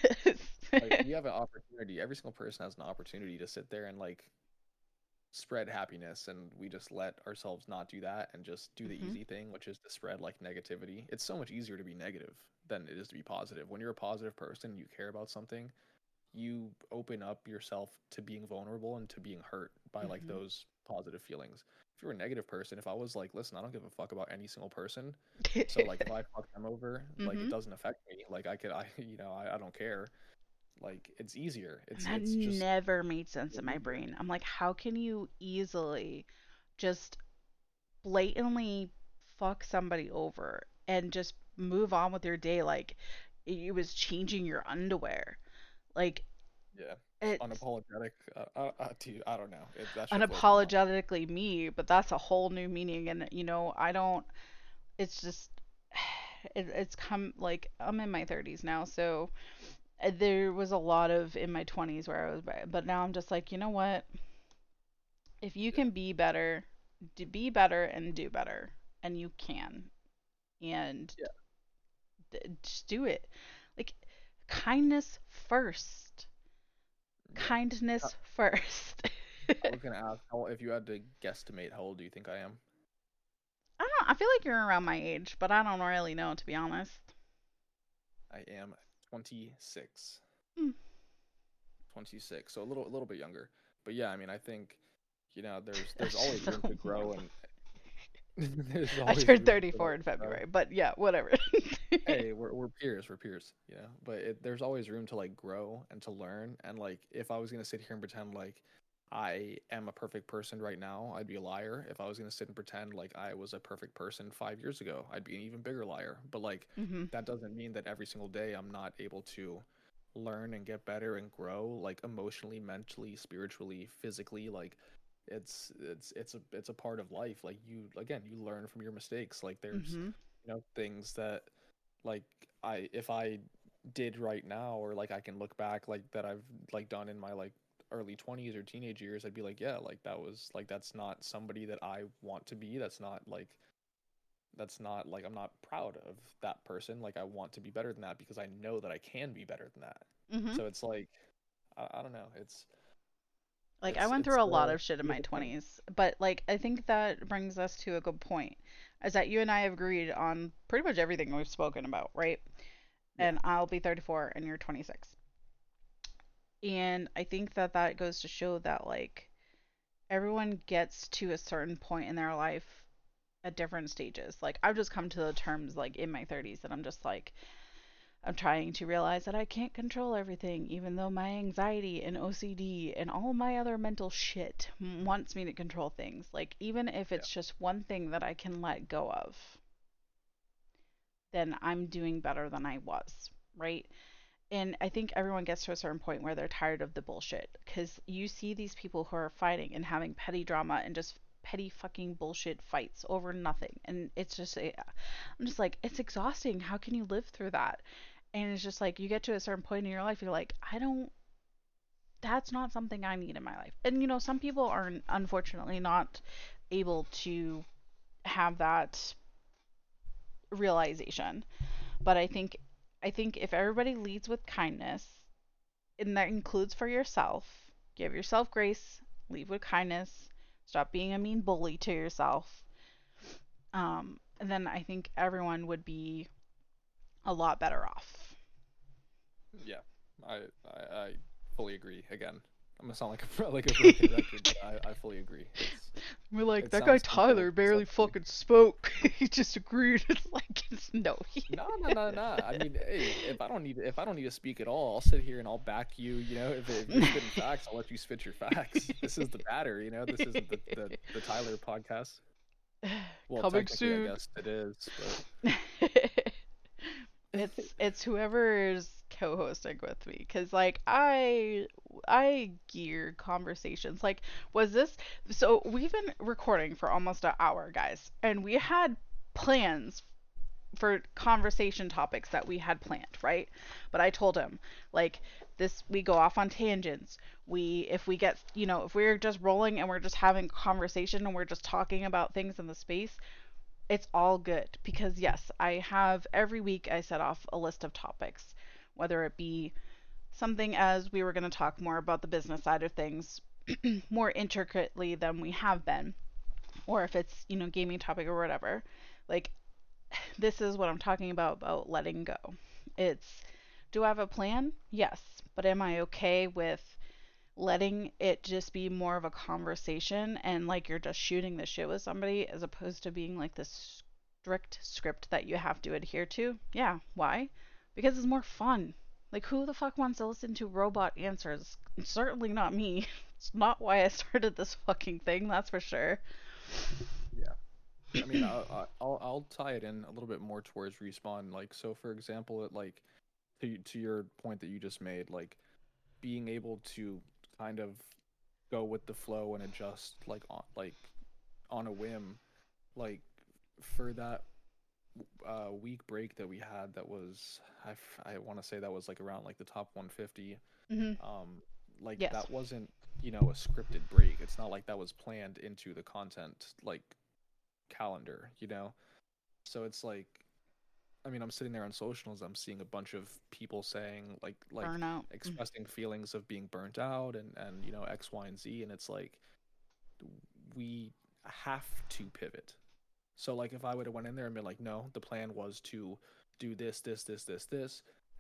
Like, you have an opportunity. Every single person has an opportunity to sit there and like spread happiness, and we just let ourselves not do that and just do the easy thing, which is to spread like negativity. It's so much easier to be negative than it is to be positive. When you're a positive person, you care about something, you open up yourself to being vulnerable and to being hurt by like those positive feelings. If you're a negative person, if I was like, listen, I don't give a fuck about any single person, so like if I fuck them over, like it doesn't affect me, like I don't care. Like, it's easier. It's just never made sense in my brain. I'm like, how can you easily just blatantly fuck somebody over and just move on with your day like it was changing your underwear? Like, yeah, it's unapologetic. Dude, I don't know. Unapologetically me, but that's a whole new meaning. And, you know, I don't, it's just, it's come, like, I'm in my 30s now, so... There was a lot of in my 20s where I was, but now I'm just like, you know what? If you can be better and do better, and you can, and just do it. Like, kindness first. Kindness first. I was gonna ask, if you had to guesstimate, how old do you think I am? I don't. I feel like you're around my age, but I don't really know, to be honest. I am 26. 26. So a little bit younger. But yeah, I mean, I think, you know, there's always room to grow, and I turned 34 in February, but yeah, whatever. Hey, we're peers, you know. But there's always room to like grow and to learn, and like if I was going to sit here and pretend like I am a perfect person right now, I'd be a liar. If I was going to sit and pretend like I was a perfect person 5 years ago, I'd be an even bigger liar. But like, that doesn't mean that every single day I'm not able to learn and get better and grow, like emotionally, mentally, spiritually, physically. Like it's a part of life. Like you learn from your mistakes. Like there's, you know, things that like if I did right now, or like I can look back, like that I've like done in my like early 20s or teenage years, I'd be like, yeah, like that was like, that's not somebody that I want to be. That's not like I'm not proud of that person. Like I want to be better than that, because I know that I can be better than that. So it's like, I don't know. It's like, I went through a lot of shit in my 20s, but like, I think that brings us to a good point, is that you and I have agreed on pretty much everything we've spoken about. Right. Yeah. And I'll be 34 and you're 26. And I think that that goes to show that, like, everyone gets to a certain point in their life at different stages. Like, I've just come to the terms, like, in my 30s that I'm just, like, I'm trying to realize that I can't control everything, even though my anxiety and OCD and all my other mental shit wants me to control things. Like, even if it's just one thing that I can let go of, then I'm doing better than I was, right? And I think everyone gets to a certain point where they're tired of the bullshit, because you see these people who are fighting and having petty drama and just petty fucking bullshit fights over nothing. And it's just, I'm just like, it's exhausting. How can you live through that? And it's just like, you get to a certain point in your life, you're like, that's not something I need in my life. And, you know, some people are unfortunately not able to have that realization. But I think if everybody leads with kindness, and that includes for yourself, give yourself grace, lead with kindness, stop being a mean bully to yourself, and then I think everyone would be a lot better off. Yeah, I fully agree. Again, I'm gonna sound like a broken record, but I fully agree. We're like, that guy Tyler barely fucking spoke. He just agreed. It's like, it's no. I mean, hey, if I don't need to speak at all, I'll sit here and I'll back you. You know, if you're spitting facts, I'll let you spit your facts. This is The Batter. You know, this isn't the Tyler podcast. Well, coming soon. I guess it is. But... it's whoever's co-hosting with me, because like I gear conversations. Like, was this? So we've been recording for almost an hour, guys, and we had plans for conversation topics that we had planned, right? But I told him, like, this, we go off on tangents. If we're just rolling and we're just having conversation and we're just talking about things in the space, it's all good. Because yes, I have every week I set off a list of topics, whether it be something as we were going to talk more about the business side of things more intricately than we have been, or if it's, you know, gaming topic or whatever. Like, this is what I'm talking about letting go. It's, do I have a plan? Yes. But am I okay with letting it just be more of a conversation and like you're just shooting the shit with somebody, as opposed to being like this strict script that you have to adhere to? Yeah. Why? Because it's more fun. Like, who the fuck wants to listen to robot answers? Certainly not me. It's not why I started this fucking thing, that's for sure. Yeah. I mean, I'll tie it in a little bit more towards Respawn. Like, so for example, to your point that you just made, like, being able to kind of go with the flow and adjust on a whim, like for that week break that we had, that was, I want to say that was like around like the top 150. Mm-hmm. Yes. That wasn't, you know, a scripted break. It's not like that was planned into the content like calendar, you know? So it's like, I mean, I'm sitting there on socials, I'm seeing a bunch of people saying like expressing feelings of being burnt out and you know, X, Y, and Z, and it's like, we have to pivot. So like, if I would have went in there and been like, no, the plan was to do this,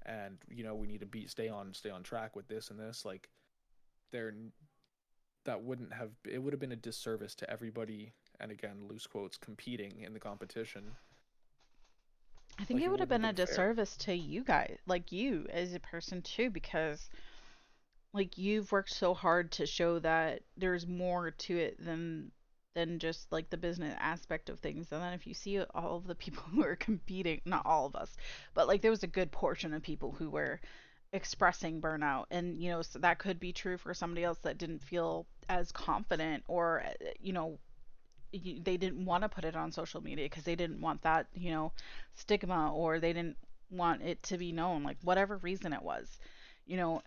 and you know, we need to stay on track with this and this, like, it would have been a disservice to everybody. And again, loose quotes, competing in the competition. I think it would have been a disservice to you guys, like you as a person too, because like you've worked so hard to show that there's more to it than just like the business aspect of things. And then if you see all of the people who are competing, not all of us, but like there was a good portion of people who were expressing burnout, and you know, so that could be true for somebody else that didn't feel as confident, or you know, they didn't want to put it on social media because they didn't want that, you know, stigma, or they didn't want it to be known, like whatever reason it was. You know,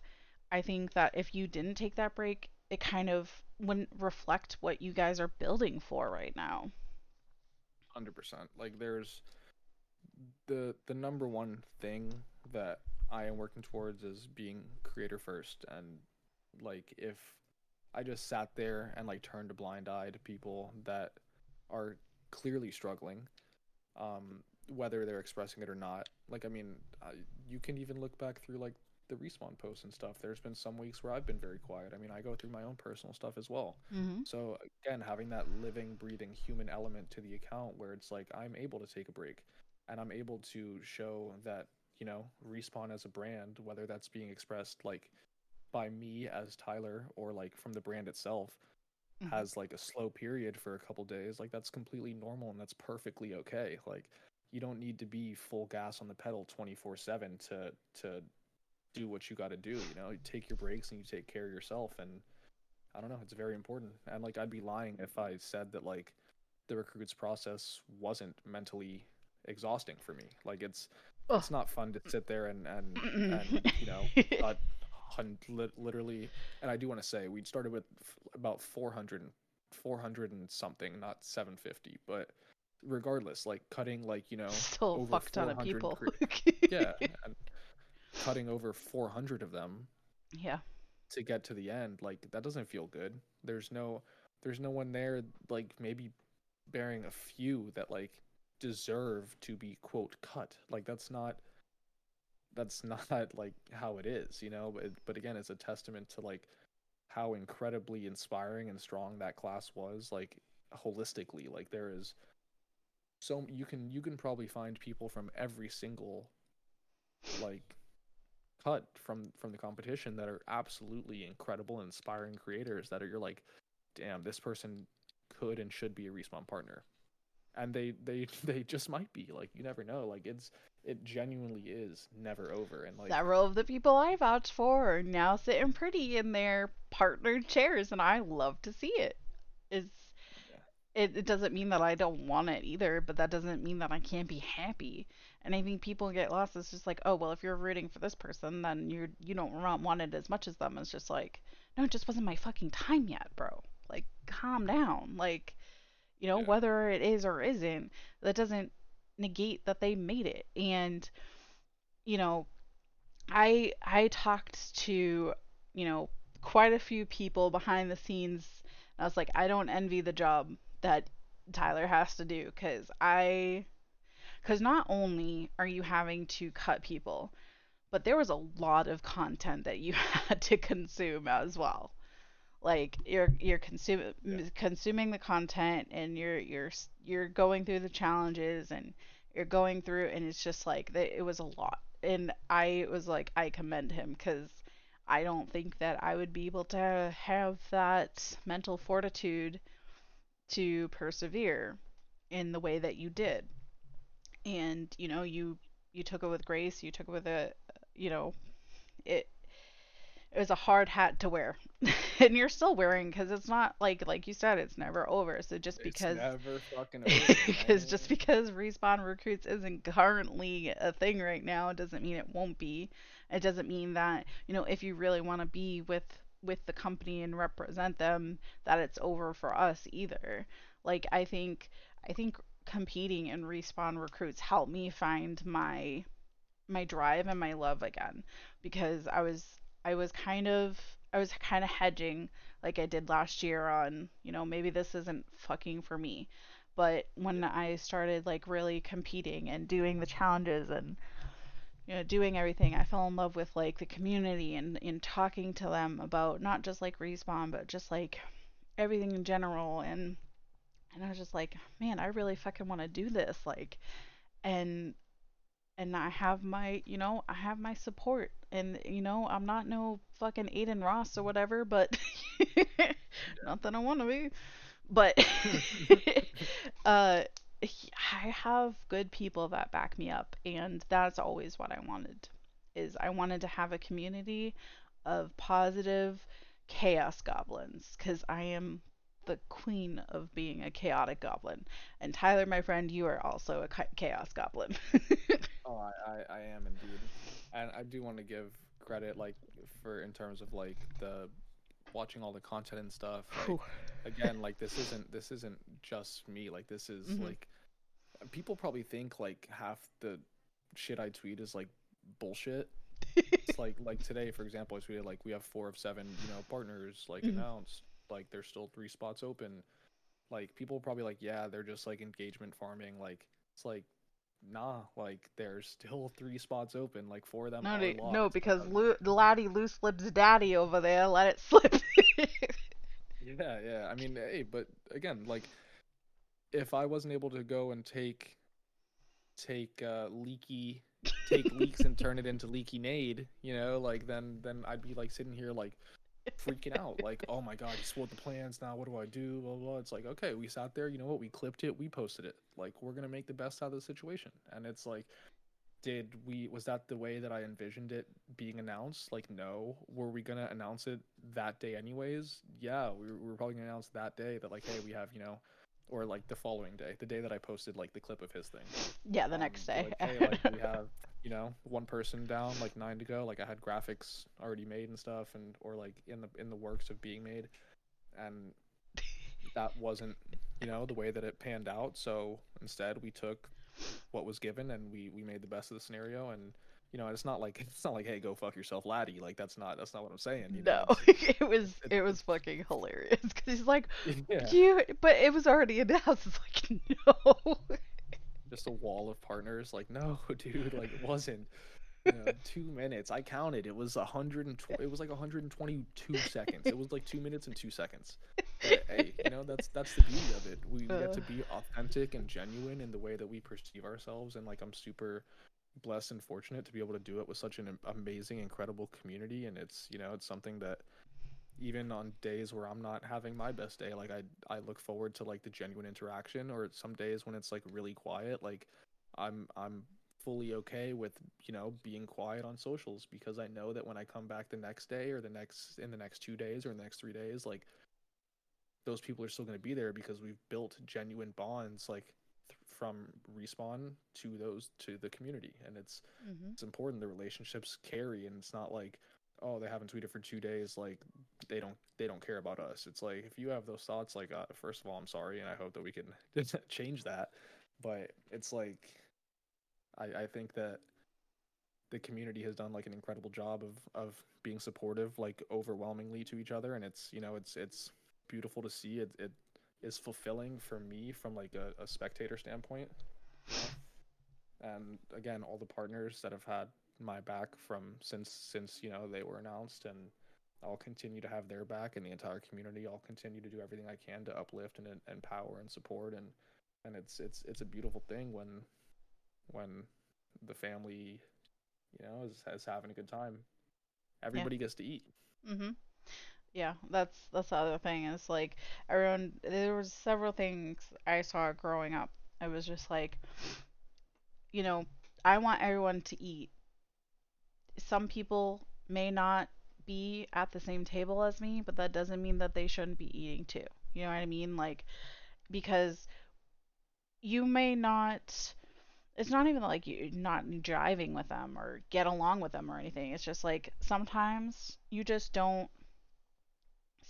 I think that if you didn't take that break, it kind of wouldn't reflect what you guys are building for right now. 100%. Like, there's the number one thing that I am working towards is being creator first. And like, if I just sat there and like turned a blind eye to people that are clearly struggling, whether they're expressing it or not. Like, I mean, you can even look back through like the Respawn posts and stuff. There's been some weeks where I've been very quiet. I mean, I go through my own personal stuff as well. Mm-hmm. So again, having that living, breathing human element to the account, where it's like, I'm able to take a break and I'm able to show that, you know, Respawn as a brand, whether that's being expressed like by me as Tyler or like from the brand itself, mm-hmm. has like a slow period for a couple days. Like, that's completely normal and that's perfectly okay. Like, you don't need to be full gas on the pedal 24/7 to do what you got to do. You know, you take your breaks and you take care of yourself. And I don't know, it's very important. And like, I'd be lying if I said that like the recruits process wasn't mentally exhausting for me. Like, it's not fun to sit there and you know, literally, and I do want to say we started with about 400 and something, not 750, but regardless, like cutting like, you know, still over a fuck ton of people. Yeah, and cutting over 400 of them. Yeah. To get to the end, like that doesn't feel good. There's no one there, like maybe bearing a few that like deserve to be quote cut. Like, that's not that's not like how it is, you know. But again, it's a testament to like how incredibly inspiring and strong that class was, like holistically. Like there is so you can probably find people from every single like cut from the competition that are absolutely incredible, inspiring creators that are, you're like, damn, this person could and should be a Respawn partner. And they just might be, like, you never know. Like it genuinely is never over. And like several of the people I vouched for are now sitting pretty in their partnered chairs, and I love to see it. It doesn't mean that I don't want it either, but that doesn't mean that I can't be happy. And I think people get lost. It's just like, oh well, if you're rooting for this person, then you don't want it as much as them. It's just like, no, it just wasn't my fucking time yet, bro. Like, calm down. Like, you know, whether it is or isn't, that doesn't negate that they made it. And, you know, I talked to, you know, quite a few people behind the scenes. And I was like, I don't envy the job that Tyler has to do, because not only are you having to cut people, but there was a lot of content that you had to consume as well. Like you're consuming the content, and you're going through the challenges, and you're going through, and it's just like it was a lot. And I was like, I commend him, because I don't think that I would be able to have that mental fortitude to persevere in the way that you did. And you know, you took it with grace. You took it with a, you know, it was a hard hat to wear and you're still wearing, because it's not like you said, it's never over. So just because Respawn Recruits isn't currently a thing right now, it doesn't mean it won't be. It doesn't mean that, you know, if you really want to be with the company and represent them, that it's over for us either. Like I think competing in Respawn Recruits helped me find my drive and my love again, because I was kind of hedging, like I did last year, on, you know, maybe this isn't fucking for me. But when I started like really competing and doing the challenges and, you know, doing everything, I fell in love with like the community and talking to them about not just like Respawn, but just like everything in general. And I was just like, man, I really fucking want to do this. Like, and I have my support, and, you know, I'm not no fucking Aiden Ross or whatever, but not that I want to be, but I have good people that back me up. And that's always what I wanted to have a community of positive chaos goblins, because I am the queen of being a chaotic goblin. And Tyler, my friend, you are also a chaos goblin. Oh, I am indeed. And I do want to give credit, like, for, in terms of like the watching all the content and stuff, like, again, like this isn't just me. Like this is like, people probably think like half the shit I tweet is like bullshit. It's like today, for example, I tweeted like we have 4 of 7, you know, partners like announced. Like there's still 3 spots open. Like people probably like, yeah, they're just like engagement farming. Like it's like, nah, like there's still 3 spots open. Like 4 of them are locked. No, because Lottie loose lips daddy over there let it slip. yeah. I mean, hey, but again, like if I wasn't able to go and take leaks and turn it into leaky nade, you know, like then I'd be like sitting here like freaking out, like, oh my god, you spoiled the plans, now what do I do, blah, blah, blah. It's like, okay, we sat there, you know what, we clipped it, we posted it, like we're gonna make the best out of the situation. And it's like, was that the way that I envisioned it being announced? Like, no. Were we gonna announce it that day anyways? Yeah, we were probably gonna announce that day that like, hey, we have, you know, or like the following day, the day that I posted like the clip of his thing, yeah, the next day, like, hey, like we have, you know, 1 person down, like 9 to go. Like I had graphics already made and stuff, and or like in the works of being made, and that wasn't, you know, the way that it panned out. So instead, we took what was given and we made the best of the scenario. And, you know, it's not like hey, go fuck yourself, laddie. Like that's not what I'm saying. You know? No, it was fucking hilarious, because he's like, yeah. But it was already announced. It's like, no. Just a wall of partners, like, no, dude, like it wasn't. 2 minutes. I counted. It was 120. It was like 122 seconds. It was like 2 minutes and 2 seconds. But, hey, you know, that's the beauty of it. We get to be authentic and genuine in the way that we perceive ourselves. And like, I'm super blessed and fortunate to be able to do it with such an amazing, incredible community. And it's, you know, it's something that even on days where I'm not having my best day, like I look forward to like the genuine interaction. Or some days when it's like really quiet, like I'm fully okay with, you know, being quiet on socials, because I know that when I come back the next day or in the next 2 days or in the next 3 days, like those people are still going to be there, because we've built genuine bonds like from Respawn to the community. And it's important. The relationships carry, and it's not like, oh, they haven't tweeted for 2 days, like they don't care about us. It's like, if you have those thoughts, like first of all, I'm sorry, and I hope that we can change that. But it's like, I think that the community has done like an incredible job of being supportive, like overwhelmingly to each other. And it's, you know, it's beautiful to see. It is fulfilling for me from like a spectator standpoint. And again, all the partners that have had my back from since you know, they were announced, and I'll continue to have their back, and the entire community. I'll continue to do everything I can to uplift and empower and support. And it's a beautiful thing when the family, you know, is having a good time. Everybody gets to eat. Yeah, that's the other thing. It's like everyone. There was several things I saw growing up. I was just like, you know, I want everyone to eat. Some people may not be at the same table as me, but that doesn't mean that they shouldn't be eating too. You know what I mean? Like, because you may not. It's not even like you're not driving with them or get along with them or anything. It's just like sometimes you just don't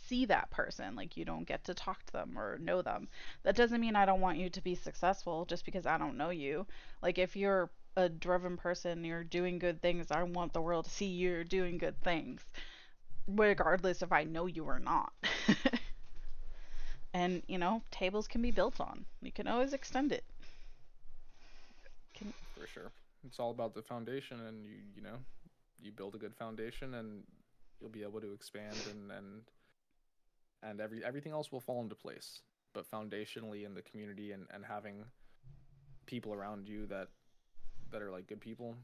see that person. Like, you don't get to talk to them or know them. That doesn't mean I don't want you to be successful just because I don't know you. Like, if you're a driven person, you're doing good things, I want the world to see you're doing good things, regardless if I know you or not. And, you know, tables can be built on. You can always extend it. For sure. It's all about the foundation, and you know, you build a good foundation and you'll be able to expand, and everything else will fall into place. But foundationally in the community, and having people around you that are like good people,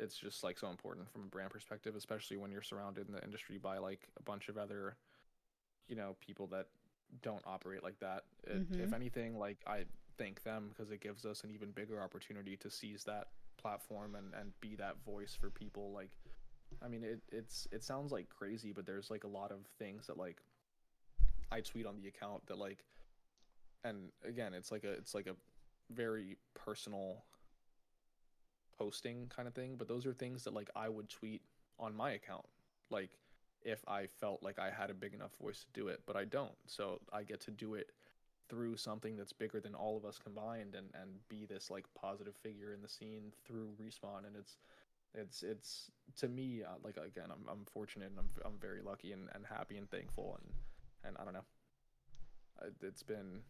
it's just like so important from a brand perspective, especially when you're surrounded in the industry by like a bunch of other, you know, people that don't operate like that. If anything, like I thank them, because it gives us an even bigger opportunity to seize that platform and be that voice for people. Like, I mean, it sounds like crazy, but there's like a lot of things that like I tweet on the account that like, and again, it's like a very personal posting kind of thing, but those are things that like I would tweet on my account, like if I felt like I had a big enough voice to do it, but I don't. So I get to do it through something that's bigger than all of us combined, and be this like positive figure in the scene through Respawn. And it's to me, like, again, I'm fortunate, and I'm very lucky and happy and thankful, and I don't know, it's been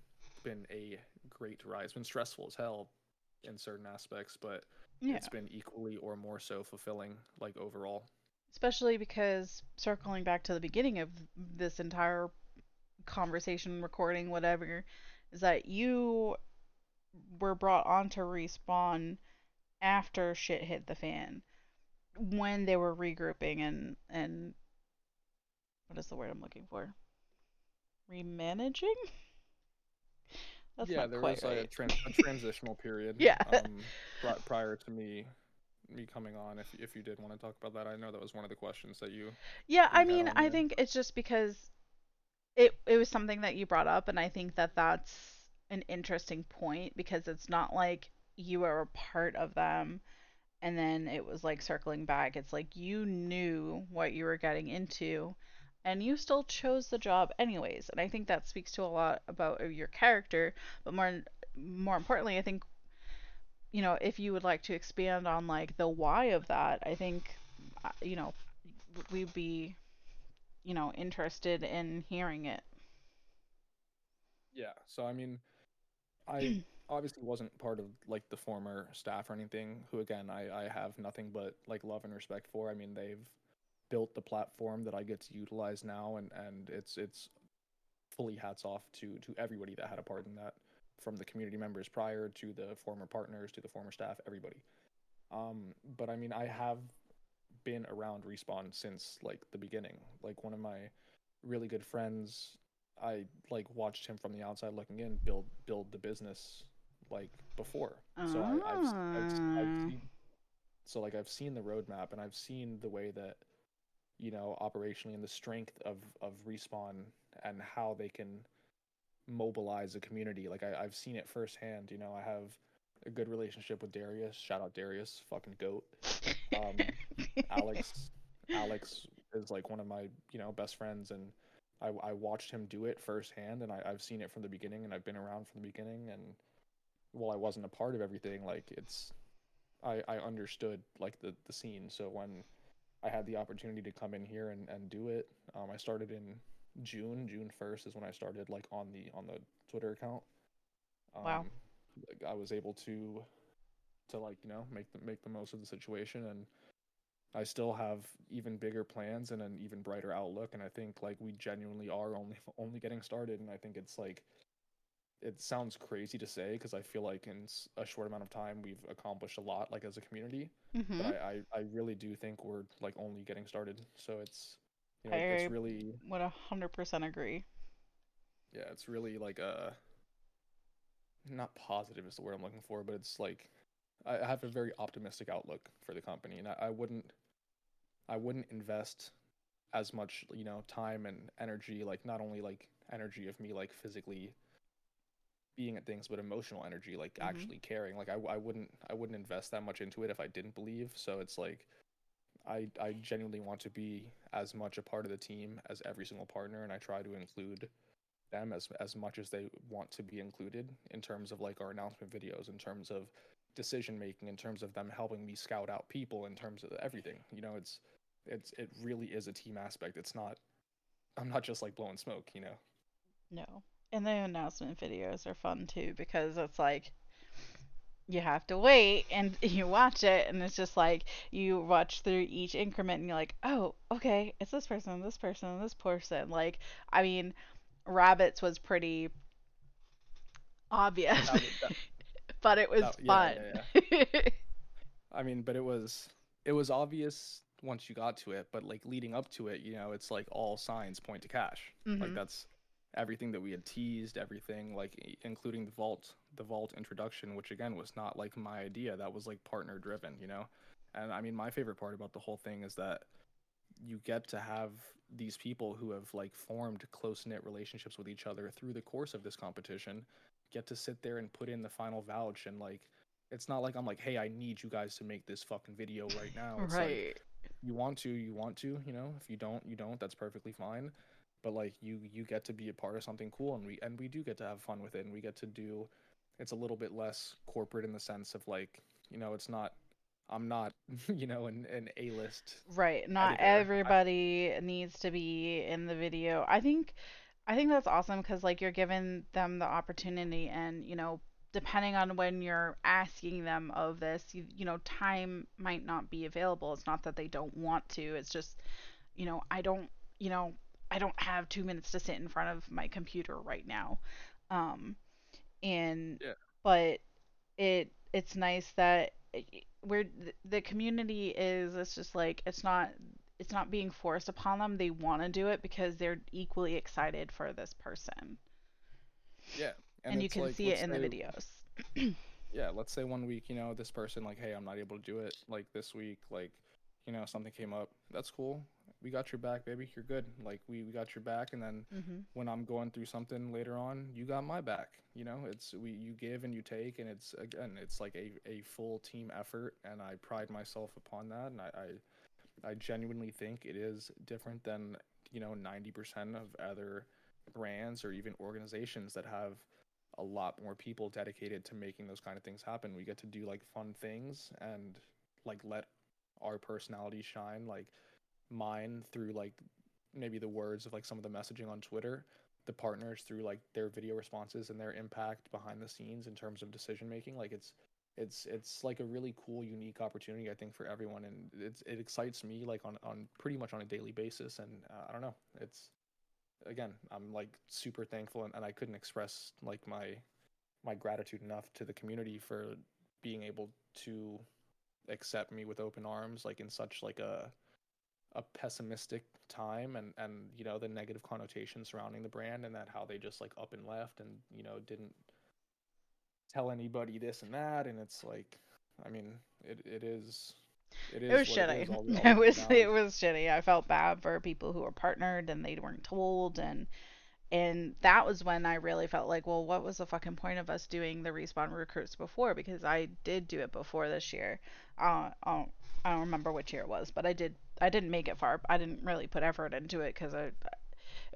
a great ride. It's been stressful as hell in certain aspects, but it's been equally or more so fulfilling, like overall. Especially because, circling back to the beginning of this entire conversation, recording, whatever, is that you were brought on to Respawn after shit hit the fan, when they were regrouping and what is the word I'm looking for? Remanaging? That's yeah, there was right. a transitional period. Prior to me coming on, if you did want to talk about that. I know that was one of the questions that you. Yeah, I mean, I think it's just because it was something that you brought up, and I think that that's an interesting point, because it's not like you were a part of them and then it was like circling back. It's like you knew what you were getting into and you still chose the job anyways, and I think that speaks to a lot about your character. But more importantly, I think, you know, if you would like to expand on like the why of that, I think, you know, we'd be, you know, interested in hearing it. Yeah, so I mean, I obviously wasn't part of like the former staff or anything, who again I have nothing but like love and respect for. I mean, they've built the platform that I get to utilize now, and it's fully hats off to everybody that had a part in that, from the community members prior to the former partners to the former staff, everybody. But I mean, I have been around Respawn since like the beginning. Like, one of my really good friends, I like watched him from the outside looking in build the business like before. So I've seen the roadmap, and I've seen the way that, you know, operationally, and the strength of Respawn and how they can mobilize a community. Like, I've seen it firsthand. You know, I have a good relationship with Darius. Shout out Darius, fucking goat. Alex is like one of my, you know, best friends, and I watched him do it firsthand, and I've seen it from the beginning, and I've been around from the beginning. And while I wasn't a part of everything, like, it's I understood like the scene. So when I had the opportunity to come in here and do it, I started in June. June 1st is when I started like on the Twitter account. Wow. Like, I was able to like, you know, make the most of the situation, and I still have even bigger plans and an even brighter outlook. And I think like we genuinely are only getting started. And I think it's like, it sounds crazy to say, because I feel like in a short amount of time we've accomplished a lot, like as a community. Mm-hmm. But I really do think we're like only getting started. So it's, you know, it's really... I would 100% agree. Yeah, it's really like a... Not positive is the word I'm looking for, but it's like... I have a very optimistic outlook for the company, and I wouldn't invest as much, you know, time and energy, like not only like energy of me like physically being at things, but emotional energy, like mm-hmm. actually caring. Like I wouldn't invest that much into it if I didn't believe. So it's like I genuinely want to be as much a part of the team as every single partner, and I try to include them as much as they want to be included, in terms of like our announcement videos, in terms of decision making, in terms of them helping me scout out people, in terms of everything. You know, it really is a team aspect. It's not, I'm not just like blowing smoke, you know. No. And the announcement videos are fun too, because it's like you have to wait and you watch it, and it's just like you watch through each increment and you're like, oh, okay, it's this person, this person, this person. Like, I mean, Rabbits was pretty obvious, but it was fun. Yeah. I mean, but it was obvious once you got to it, but like leading up to it, you know, it's like all signs point to cash. Mm-hmm. Like, that's everything that we had teased, everything, like including the vault introduction, which again was not like my idea. That was like partner driven, you know. And I mean, my favorite part about the whole thing is that you get to have these people who have like formed close-knit relationships with each other through the course of this competition get to sit there and put in the final vouch. And like, it's not like I'm like, hey, I need you guys to make this fucking video right now. It's right. Like, you want to, you know. If you don't, that's perfectly fine. But like, you get to be a part of something cool, and we do get to have fun with it, and we get to do, it's a little bit less corporate in the sense of like, you know, it's not, I'm not, you know, an A-list. Right. Not editor. Everybody needs to be in the video. I think that's awesome, because like you're giving them the opportunity, and, you know, depending on when you're asking them of this, you know, time might not be available. It's not that they don't want to. It's just, you know, I don't have 2 minutes to sit in front of my computer right now. But it's nice that where the community is, it's just like it's not being forced upon them. They want to do it because they're equally excited for this person. Yeah, and you can like, see it in the videos. Yeah, let's say 1 week, you know, this person like, hey, I'm not able to do it. Like this week, like, you know, something came up. That's cool. We got your back, baby. You're good. Like we got your back. And then mm-hmm. when I'm going through something later on, you got my back. You know, it's you give and you take, and it's again, it's like a full team effort. And I pride myself upon that. And I genuinely think it is different than, you know, 90% of other brands or even organizations that have a lot more people dedicated to making those kind of things happen. We get to do like fun things and like let our personality shine, like mine through like maybe the words of like some of the messaging on Twitter, the partners through like their video responses and their impact behind the scenes in terms of decision making. Like it's like a really cool, unique opportunity, I think, for everyone, and it excites me like on pretty much on a daily basis. And I don't know, it's again, I'm like super thankful, and I couldn't express like my gratitude enough to the community for being able to accept me with open arms, like in such like a pessimistic time, and you know, the negative connotation surrounding the brand, and that how they just like up and left, and you know, didn't tell anybody this and that. And it's like, I mean, it is. It was shitty. It was shitty. I felt bad for people who were partnered and they weren't told, and that was when I really felt like, well, what was the fucking point of us doing the Respawn Recruits before? Because I did do it before this year. I don't remember which year it was, but I did. I didn't make it far. I didn't really put effort into it because it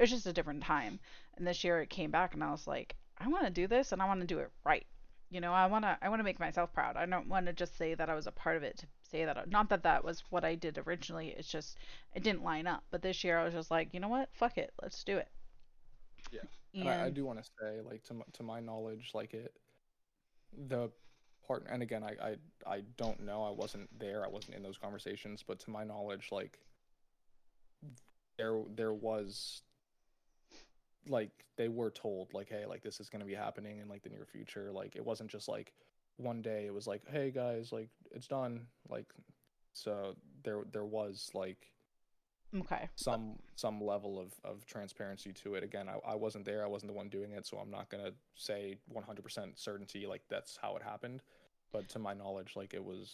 was just a different time. And this year it came back, and I was like, I want to do this, and I want to do it right. You know, I want to make myself proud. I don't want to just say that I was a part of it to say that. Not that that was what I did originally. It's just it didn't line up. But this year I was just like, you know what? Fuck it. Let's do it. Yeah. And I do want to say, like, to my knowledge, like the partner, and again, I don't know. I wasn't there. I wasn't in those conversations. But to my knowledge, like there was. Like they were told, like, hey, like this is going to be happening in like the near future. Like it wasn't just like one day. It was like, hey guys, like it's done. Like so there was like some level of transparency to it. Again, I wasn't there. I wasn't the one doing it, so I'm not gonna say 100% certainty like that's how it happened. But to my knowledge, like it was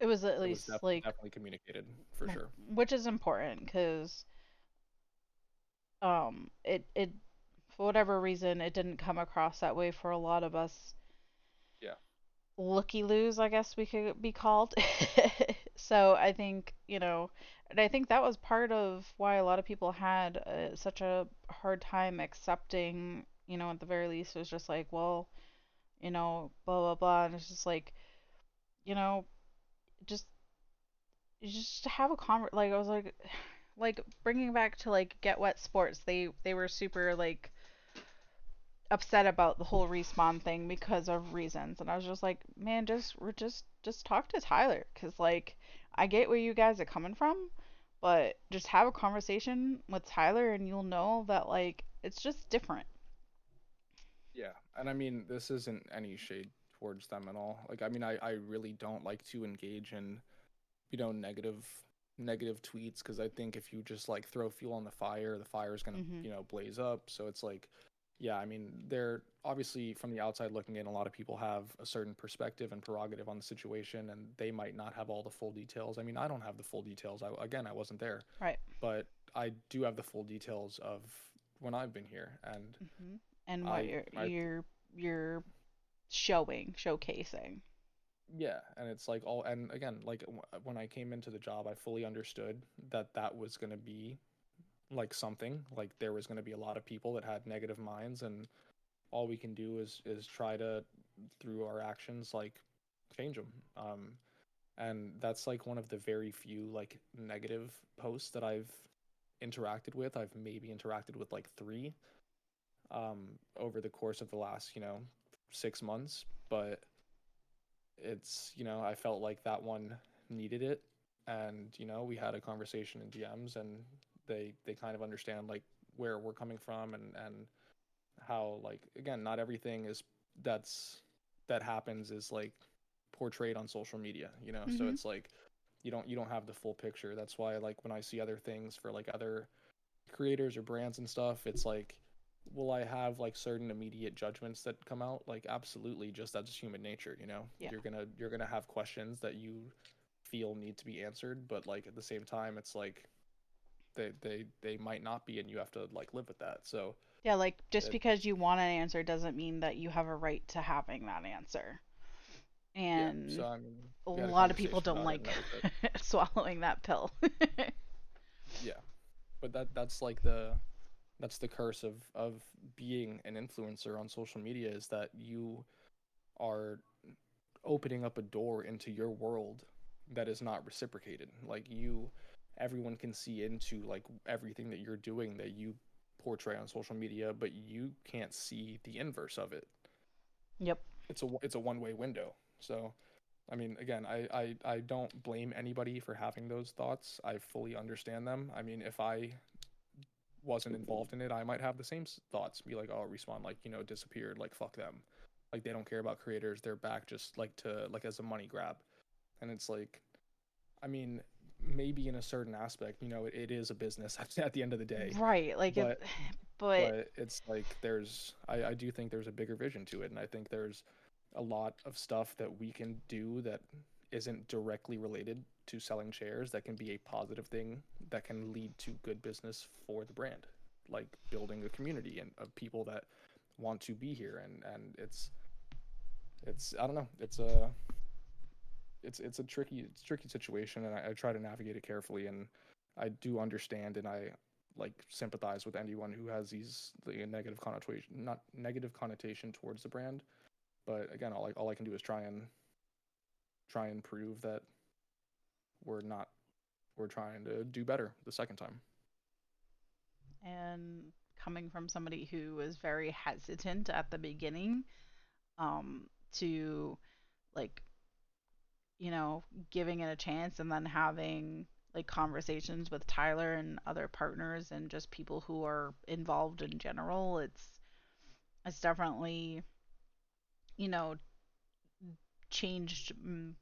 at least definitely communicated for sure, which is important because it. For whatever reason, it didn't come across that way for a lot of us. Yeah. Looky-loos, I guess we could be called. So I think, you know, and I think that was part of why a lot of people had such a hard time accepting, you know, at the very least, it was just like, well, you know, blah, blah, blah. And it's just like, you know, just have a conversation. Like, I was like bringing back to like Get Wet Sports, they were super like upset about the whole Respawn thing because of reasons, and I was just like, man, just talk to Tyler, because like I get where you guys are coming from, but just have a conversation with Tyler and you'll know that like it's just different. Yeah, and I mean, this isn't any shade towards them at all. Like, I mean, I really don't like to engage in, you know, negative tweets, because I think if you just like throw fuel on the fire is gonna you know, blaze up. So it's like, yeah, I mean, they're obviously from the outside looking in, a lot of people have a certain perspective and prerogative on the situation, and they might not have all the full details. I mean, I don't have the full details. I wasn't there, right? But I do have the full details of when I've been here, and what you're showcasing. Yeah, and it's like all, and again, like when I came into the job, I fully understood that was going to be like something, like there was going to be a lot of people that had negative minds, and all we can do is try to, through our actions, like change them. And that's like one of the very few like negative posts that I've interacted with. I've maybe interacted with like 3 over the course of the last, you know, 6 months, but it's, you know, I felt like that one needed it, and you know, we had a conversation in DMs, and they kind of understand like where we're coming from, and how, like, again, not everything that happens is like portrayed on social media, you know. So it's like you don't have the full picture. That's why, like, when I see other things for like other creators or brands and stuff, it's like, will I have like certain immediate judgments that come out? Like, absolutely, just that's human nature, you know. Yeah. You're gonna have questions that you feel need to be answered, but like at the same time, it's like they might not be, and you have to like live with that. So yeah, like just because you want an answer doesn't mean that you have a right to having that answer. And yeah, so, I mean, a lot of people don't like swallowing that pill. Yeah, but that's like that's the curse of being an influencer on social media, is that you are opening up a door into your world that is not reciprocated. Like everyone can see into like everything that you're doing that you portray on social media, but you can't see the inverse of it. Yep. It's a one-way window. So, I mean, again, I don't blame anybody for having those thoughts. I fully understand them. I mean, if I wasn't involved in it, I might have the same thoughts. Be like, oh, Respawn, like, you know, disappeared. Like, fuck them. Like, they don't care about creators. They're back just, like, to, like, as a money grab. And it's like, I mean, maybe in a certain aspect, you know, it is a business at the end of the day. Right. Like, but it's like, there's, I do think there's a bigger vision to it. And I think there's a lot of stuff that we can do that isn't directly related to selling shares that can be a positive thing that can lead to good business for the brand, like building a community and of people that want to be here. And it's I don't know, it's a tricky situation, and I try to navigate it carefully, and I do understand, and I like sympathize with anyone who has the negative connotation towards the brand. But again, all I can do is try and prove that we're trying to do better the second time. And coming from somebody who was very hesitant at the beginning, to like, you know, giving it a chance, and then having like conversations with Tyler and other partners and just people who are involved in general, it's definitely, you know, changed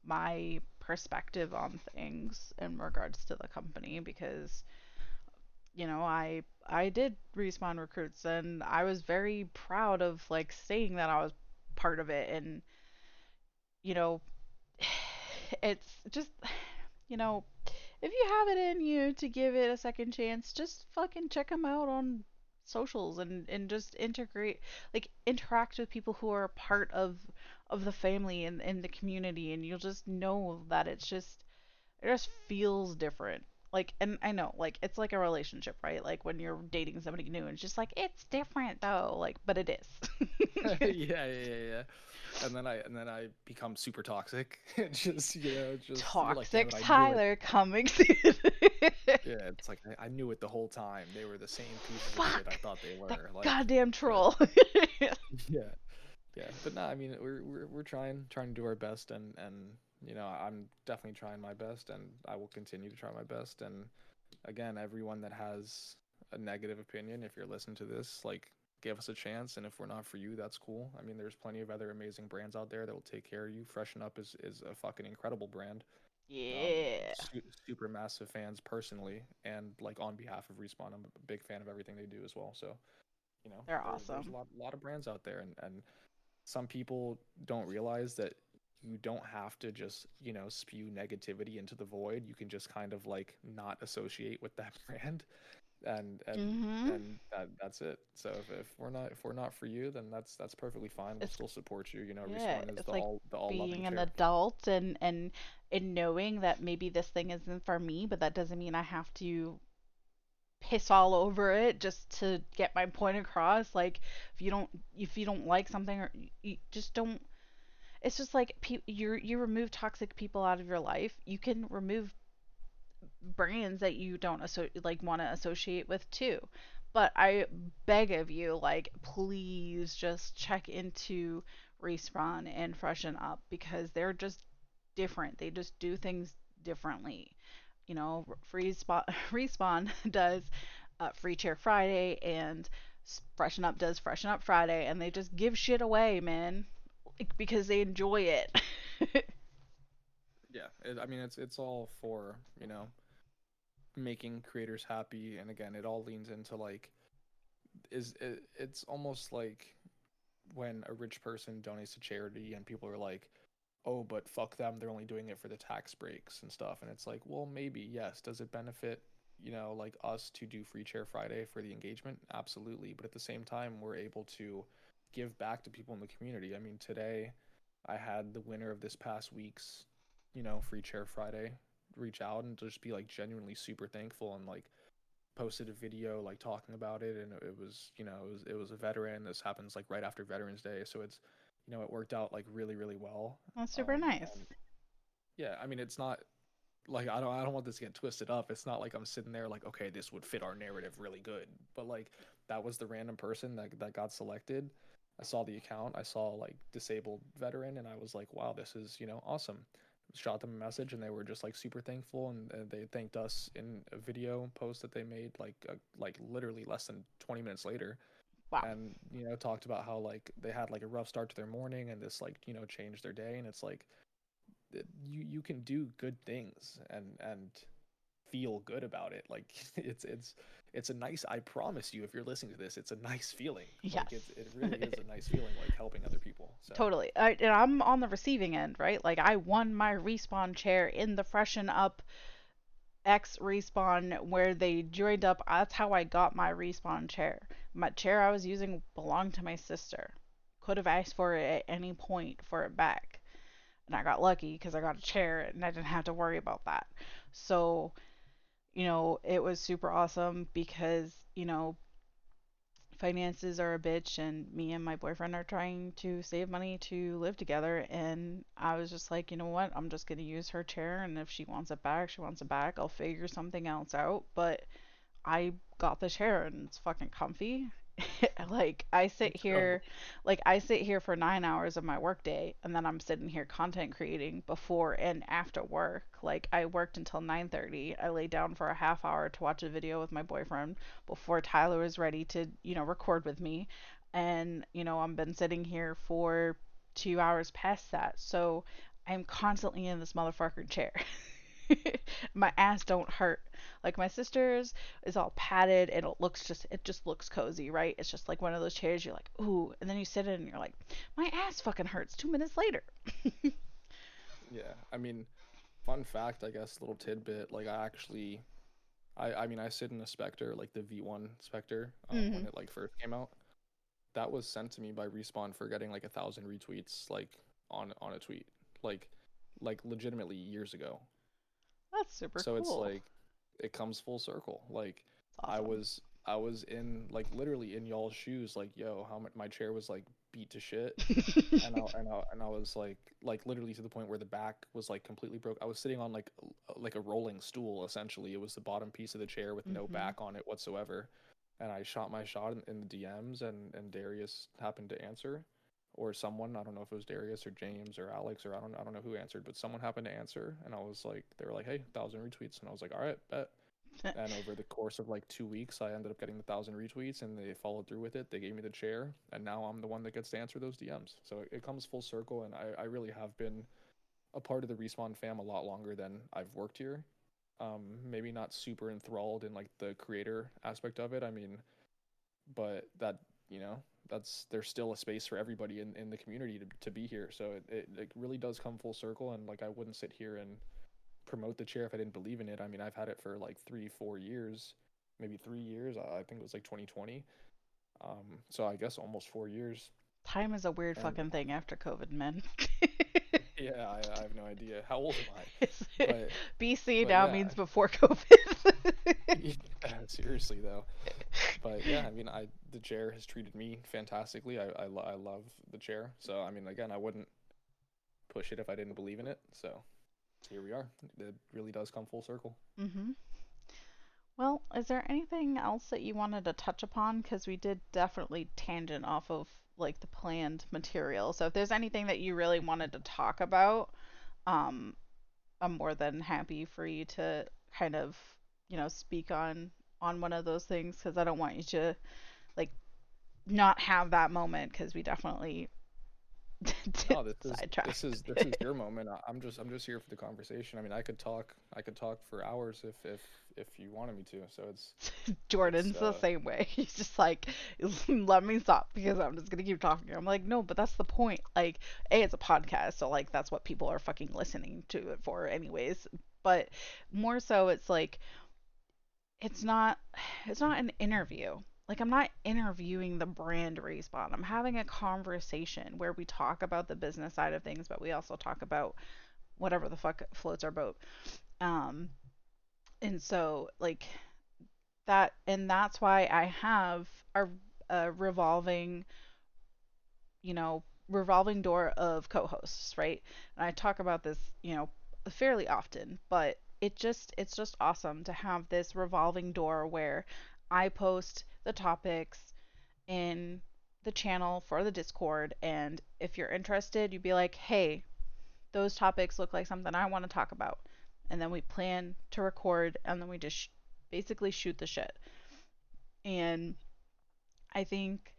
my perspective on things in regards to the company, because, you know, I did Respawn Recruits, and I was very proud of like saying that I was part of it. And, you know, it's just, you know, if you have it in you to give it a second chance, just fucking check them out on socials and just interact with people who are part of the family and in the community, and you'll just know that it just feels different. Like, and I know, like, it's like a relationship, right? Like, when you're dating somebody new, and it's just like, it's different though, like, but it is. yeah. And then I become super toxic. just toxic like, Tyler coming soon. Yeah, it's like I knew it the whole time. They were the same people that I thought they were. That like, goddamn troll. yeah. But no, I mean, we're trying to do our best, and you know, I'm definitely trying my best, and I will continue to try my best. And again, everyone that has a negative opinion, if you're listening to this, like, give us a chance, and if we're not for you, that's cool. I mean, there's plenty of other amazing brands out there that will take care of you. Freshen Up is a fucking incredible brand. Yeah. Super massive fans personally, and like on behalf of Respawn, I'm a big fan of everything they do as well. So, you know, they're awesome. There's a lot of brands out there, and some people don't realize that you don't have to just, you know, spew negativity into the void. You can just kind of like not associate with that brand. And that's it. So if we're not for you, then that's perfectly fine. We'll still support you. You know, yeah, Respawn is the, like all being an adult and knowing that maybe this thing isn't for me, but that doesn't mean I have to piss all over it just to get my point across. Like, if you don't like something, or you just don't. It's just like you remove toxic people out of your life. You can remove brands that you don't want to associate with too, but I beg of you, like, please just check into Respawn and Freshen Up, because they're just different. They just do things differently. You know, Respawn does Free Chair Friday, and Freshen Up does Freshen Up Friday, and they just give shit away, man, like, because they enjoy it. Yeah, I mean, it's all for, you know, making creators happy, and again, it all leans into like, it's almost like when a rich person donates to charity, and people are like, oh, but fuck them, they're only doing it for the tax breaks and stuff, and it's like, well, maybe, yes, does it benefit, you know, like us to do Free Chair Friday for the engagement? Absolutely, but at the same time, we're able to give back to people in the community. I mean, today, I had the winner of this past week's, you know, Free Chair Friday reach out and just be like genuinely super thankful, and like posted a video like talking about it, and it was, you know, it was a veteran. This happens like right after Veterans Day, so it's, you know, it worked out like really, really well. That's super nice. Yeah, I mean, it's not like I don't want this to get twisted up. It's not like I'm sitting there like, okay, this would fit our narrative really good. But like, that was the random person that got selected. I saw the account, I saw like disabled veteran, and I was like, wow, this is, you know, awesome. Shot them a message, and they were just like super thankful, and they thanked us in a video post that they made like literally less than 20 minutes later. Wow. And you know, talked about how like they had like a rough start to their morning, and this like, you know, changed their day. And it's like, you can do good things and feel good about it. Like it's a nice, I promise you, if you're listening to this, it's a nice feeling. Yes. Like it really is a nice feeling, like helping other people. So. Totally. And I'm on the receiving end, right? Like I won my Respawn chair in the Freshen Up X Respawn where they joined up. That's how I got my Respawn chair. My chair I was using belonged to my sister. Could have asked for it at any point for it back. And I got lucky because I got a chair and I didn't have to worry about that. So, you know, it was super awesome because, you know, finances are a bitch and me and my boyfriend are trying to save money to live together. And I was just like, you know what, I'm just going to use her chair. And if she wants it back, she wants it back. I'll figure something else out. But I got the chair and it's fucking comfy. Like I sit here for 9 hours of my work day, and then I'm sitting here content creating before and after work. Like I worked until 9:30. I lay down for a half hour to watch a video with my boyfriend before Tyler was ready to, you know, record with me. And, you know, I've been sitting here for 2 hours past that. So I'm constantly in this motherfucker chair. My ass don't hurt. Like my sister's is all padded and it just looks cozy, right? It's just like one of those chairs you're like, ooh, and then you sit in and you're like, my ass fucking hurts 2 minutes later. Yeah, I mean, fun fact, I guess, little tidbit, like I sit in a Spectre, like the V1 Spectre, mm-hmm. when it like first came out. That was sent to me by Respawn for getting like 1,000 retweets, like on a tweet, like legitimately years ago. That's super cool. So it's like it comes full circle. Like awesome. I was in like literally in y'all's shoes. Like, yo, how my chair was like beat to shit, and I was like literally to the point where the back was like completely broke. I was sitting on like a rolling stool essentially. It was the bottom piece of the chair with no back on it whatsoever. And I shot my shot in the DMs, and Darius happened to answer, or someone, I don't know if it was Darius or James or Alex, or I don't know who answered, but someone happened to answer, and I was like, they were like, hey, 1,000 retweets, and I was like, all right, bet. And over the course of like 2 weeks, I ended up getting 1,000 retweets, and they followed through with it. They gave me the chair, and now I'm the one that gets to answer those DMs. So it comes full circle, and I really have been a part of the Respawn fam a lot longer than I've worked here. Maybe not super enthralled in like the creator aspect of it, I mean, but that, you know, there's still a space for everybody in the community to be here. So it really does come full circle. And like, I wouldn't sit here and promote the chair if I didn't believe in it. I mean, I've had it for like maybe three years. I think it was like 2020. So I guess almost 4 years. Time is a weird fucking thing after COVID, man. Yeah, I have no idea. How old am I? But, BC now means before COVID. Yeah, seriously, though. But yeah, I mean, the chair has treated me fantastically. I love the chair. So, I mean, again, I wouldn't push it if I didn't believe in it. So here we are. It really does come full circle. Mm-hmm. Well, is there anything else that you wanted to touch upon? Because we did definitely tangent off of like the planned material. So if there's anything that you really wanted to talk about, I'm more than happy for you to kind of, you know, speak on one of those things, because I don't want you to like not have that moment, because we definitely this is your moment. I'm just here for the conversation. I mean, I could talk for hours if you wanted me to. So it's Jordan's the same way. He's just like, let me stop because I'm just gonna keep talking. I'm like, no, but that's the point. Like, A, it's a podcast, so like that's what people are fucking listening to it for anyways. But more so, it's like it's not an interview. Like, I'm not interviewing the brand Respawn. I'm having a conversation where we talk about the business side of things, but we also talk about whatever the fuck floats our boat. And so, like, that, and that's why I have a revolving, you know, revolving door of co-hosts, right? And I talk about this, you know, fairly often, but it's just awesome to have this revolving door where I post the topics in the channel for the Discord, and if you're interested, you'd be like, hey, those topics look like something I want to talk about, and then we plan to record, and then we just basically shoot the shit. And I think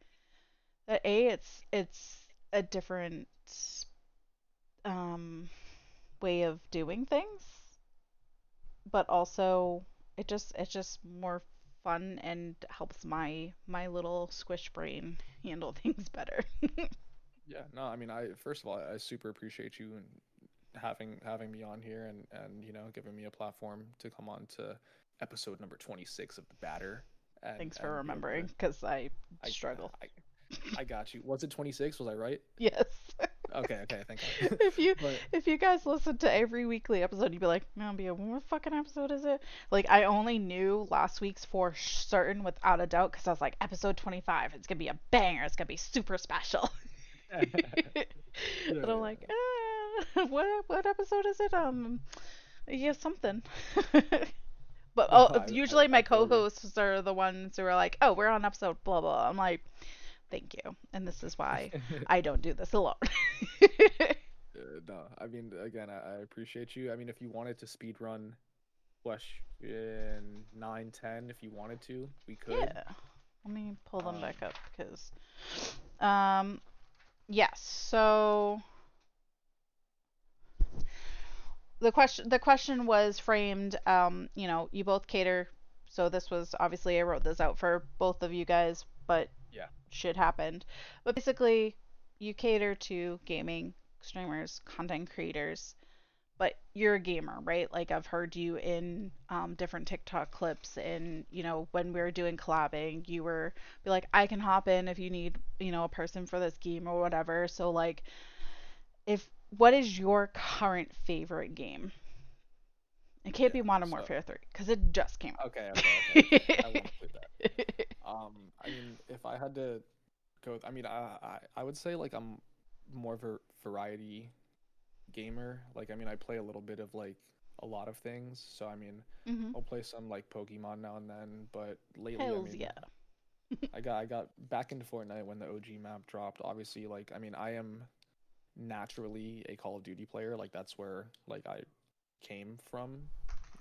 that it's a different way of doing things, but also it's just more fun and helps my little squish brain handle things better. Yeah, no, I mean, first of all, I super appreciate you and having me on here and you know, giving me a platform to come on to episode number 26 of The Batter. And, thanks for remembering, because I struggle. I got you. Was it 26? Was I right? Yes. Okay, thank you. If you guys listen to every weekly episode, you'd be like, no, Bia, what fucking episode is it? Like, I only knew last week's for certain without a doubt, because I was like, episode 25, it's gonna be a banger, it's gonna be super special. And I'm like, what episode is it? Yeah, something. But usually my co-hosts are the ones who are like, oh, we're on episode blah blah. I'm like, thank you, and this is why I don't do this alone. No, I mean, again, I appreciate you. I mean, if you wanted to speedrun question 9, 10, if you wanted to, we could. Yeah. Let me pull them back up, because, yes. So the question was framed. You know, you both cater, so this was obviously I wrote this out for both of you guys, but. Yeah. Shit happened. But basically, you cater to gaming streamers, content creators, but you're a gamer, right? Like, I've heard you in different TikTok clips, and, you know, when we were doing collabing, you were be like, I can hop in if you need, you know, a person for this game or whatever. So, like, what is your current favorite game? It can't be Modern Warfare 3, because it just came out. Okay. I won't play that. I mean, if I had to go, I mean, I would say, like, I'm more of a variety gamer. Like, I mean, I play a little bit of, like, a lot of things. So, I mean, I'll play some, like, Pokemon now and then. But lately, hells, I mean, yeah. I got back into Fortnite when the OG map dropped. Obviously, like, I mean, I am naturally a Call of Duty player. Like, that's where, like, I came from,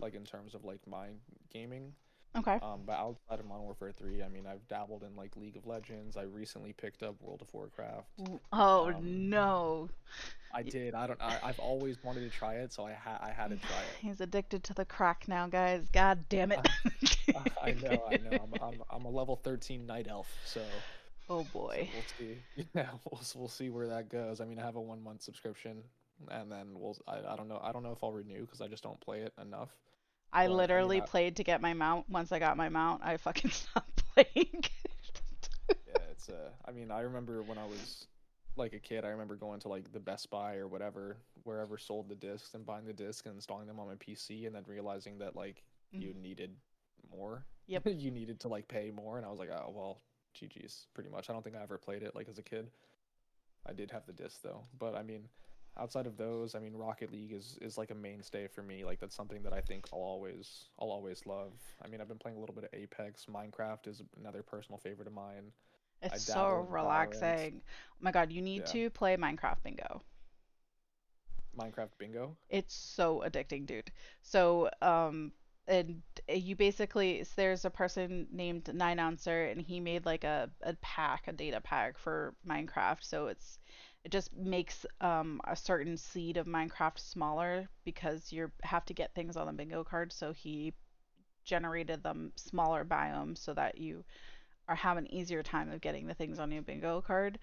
like, in terms of, like, my gaming. Okay. But outside of Modern Warfare 3, I mean, I've dabbled in, like, League of Legends. I recently picked up World of Warcraft. Oh, no. I did. I've always wanted to try it, so I had to try it. He's addicted to the crack now, guys. God damn it. I know. I'm a level 13 night elf, so. Oh, boy. So we'll see. Yeah, we'll see where that goes. I mean, I have a 1-month subscription, and then I don't know if I'll renew, because I just don't play it enough. I literally played to get my mount. Once I got my mount, I fucking stopped playing. Yeah, it's I mean, I remember when I was like a kid, I remember going to like the Best Buy or whatever, wherever sold the discs, and buying the disc and installing them on my PC, and then realizing that like you needed more. Yep. You needed to like pay more, and I was like, oh well, GG's pretty much. I don't think I ever played it like as a kid. I did have the disc though, but I mean. Outside of those, I mean, Rocket League is like a mainstay for me. Like, that's something that I think I'll always love. I mean, I've been playing a little bit of Apex. Minecraft is another personal favorite of mine. It's so relaxing. Oh my god, you need to play Minecraft Bingo. Minecraft Bingo? It's so addicting, dude. So, and you basically, there's a person named 9ouncer, and he made like a data pack for Minecraft. So it just makes a certain seed of Minecraft smaller, because you have to get things on the bingo card. So he generated them smaller biomes so that you have an easier time of getting the things on your bingo card.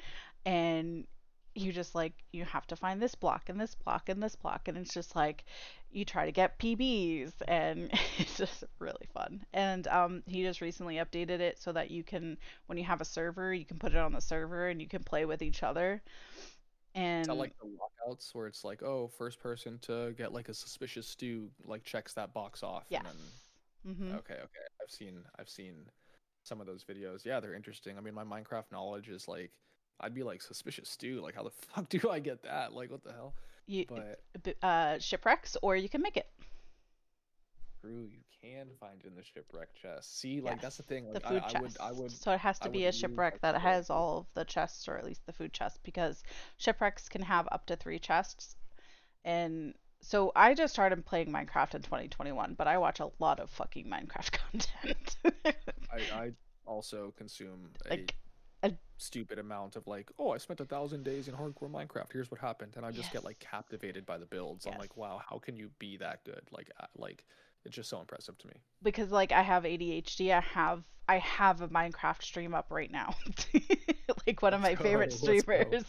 And you just like, you have to find this block and this block and this block. And it's just like, you try to get PBs, and it's just really fun. And he just recently updated it so that you can, when you have a server, you can put it on the server and you can play with each other. And is that like the lockouts where it's like, oh, first person to get like a suspicious stew like checks that box off? Yeah. And then... Okay. I've seen some of those videos. Yeah, they're interesting. I mean, my Minecraft knowledge is like, I'd be like, suspicious stew. Like, how the fuck do I get that? Like, what the hell? Shipwrecks, or you can make it. crew you can find in the shipwreck chest. See, like, yes, that's the thing. Like, the food chest. I would. So it has to be a shipwreck that has all of the chests, or at least the food chest, because shipwrecks can have up to 3 chests. And so I just started playing Minecraft in 2021, but I watch a lot of fucking Minecraft content. I also consume like a stupid amount of, like, oh, I spent 1,000 days in hardcore Minecraft, here's what happened, and I just get, like, captivated by the builds. I'm like, wow, how can you be that good? Like it's just so impressive to me, because, like, I have ADHD. I have a Minecraft stream up right now. Like, one of my favorite streamers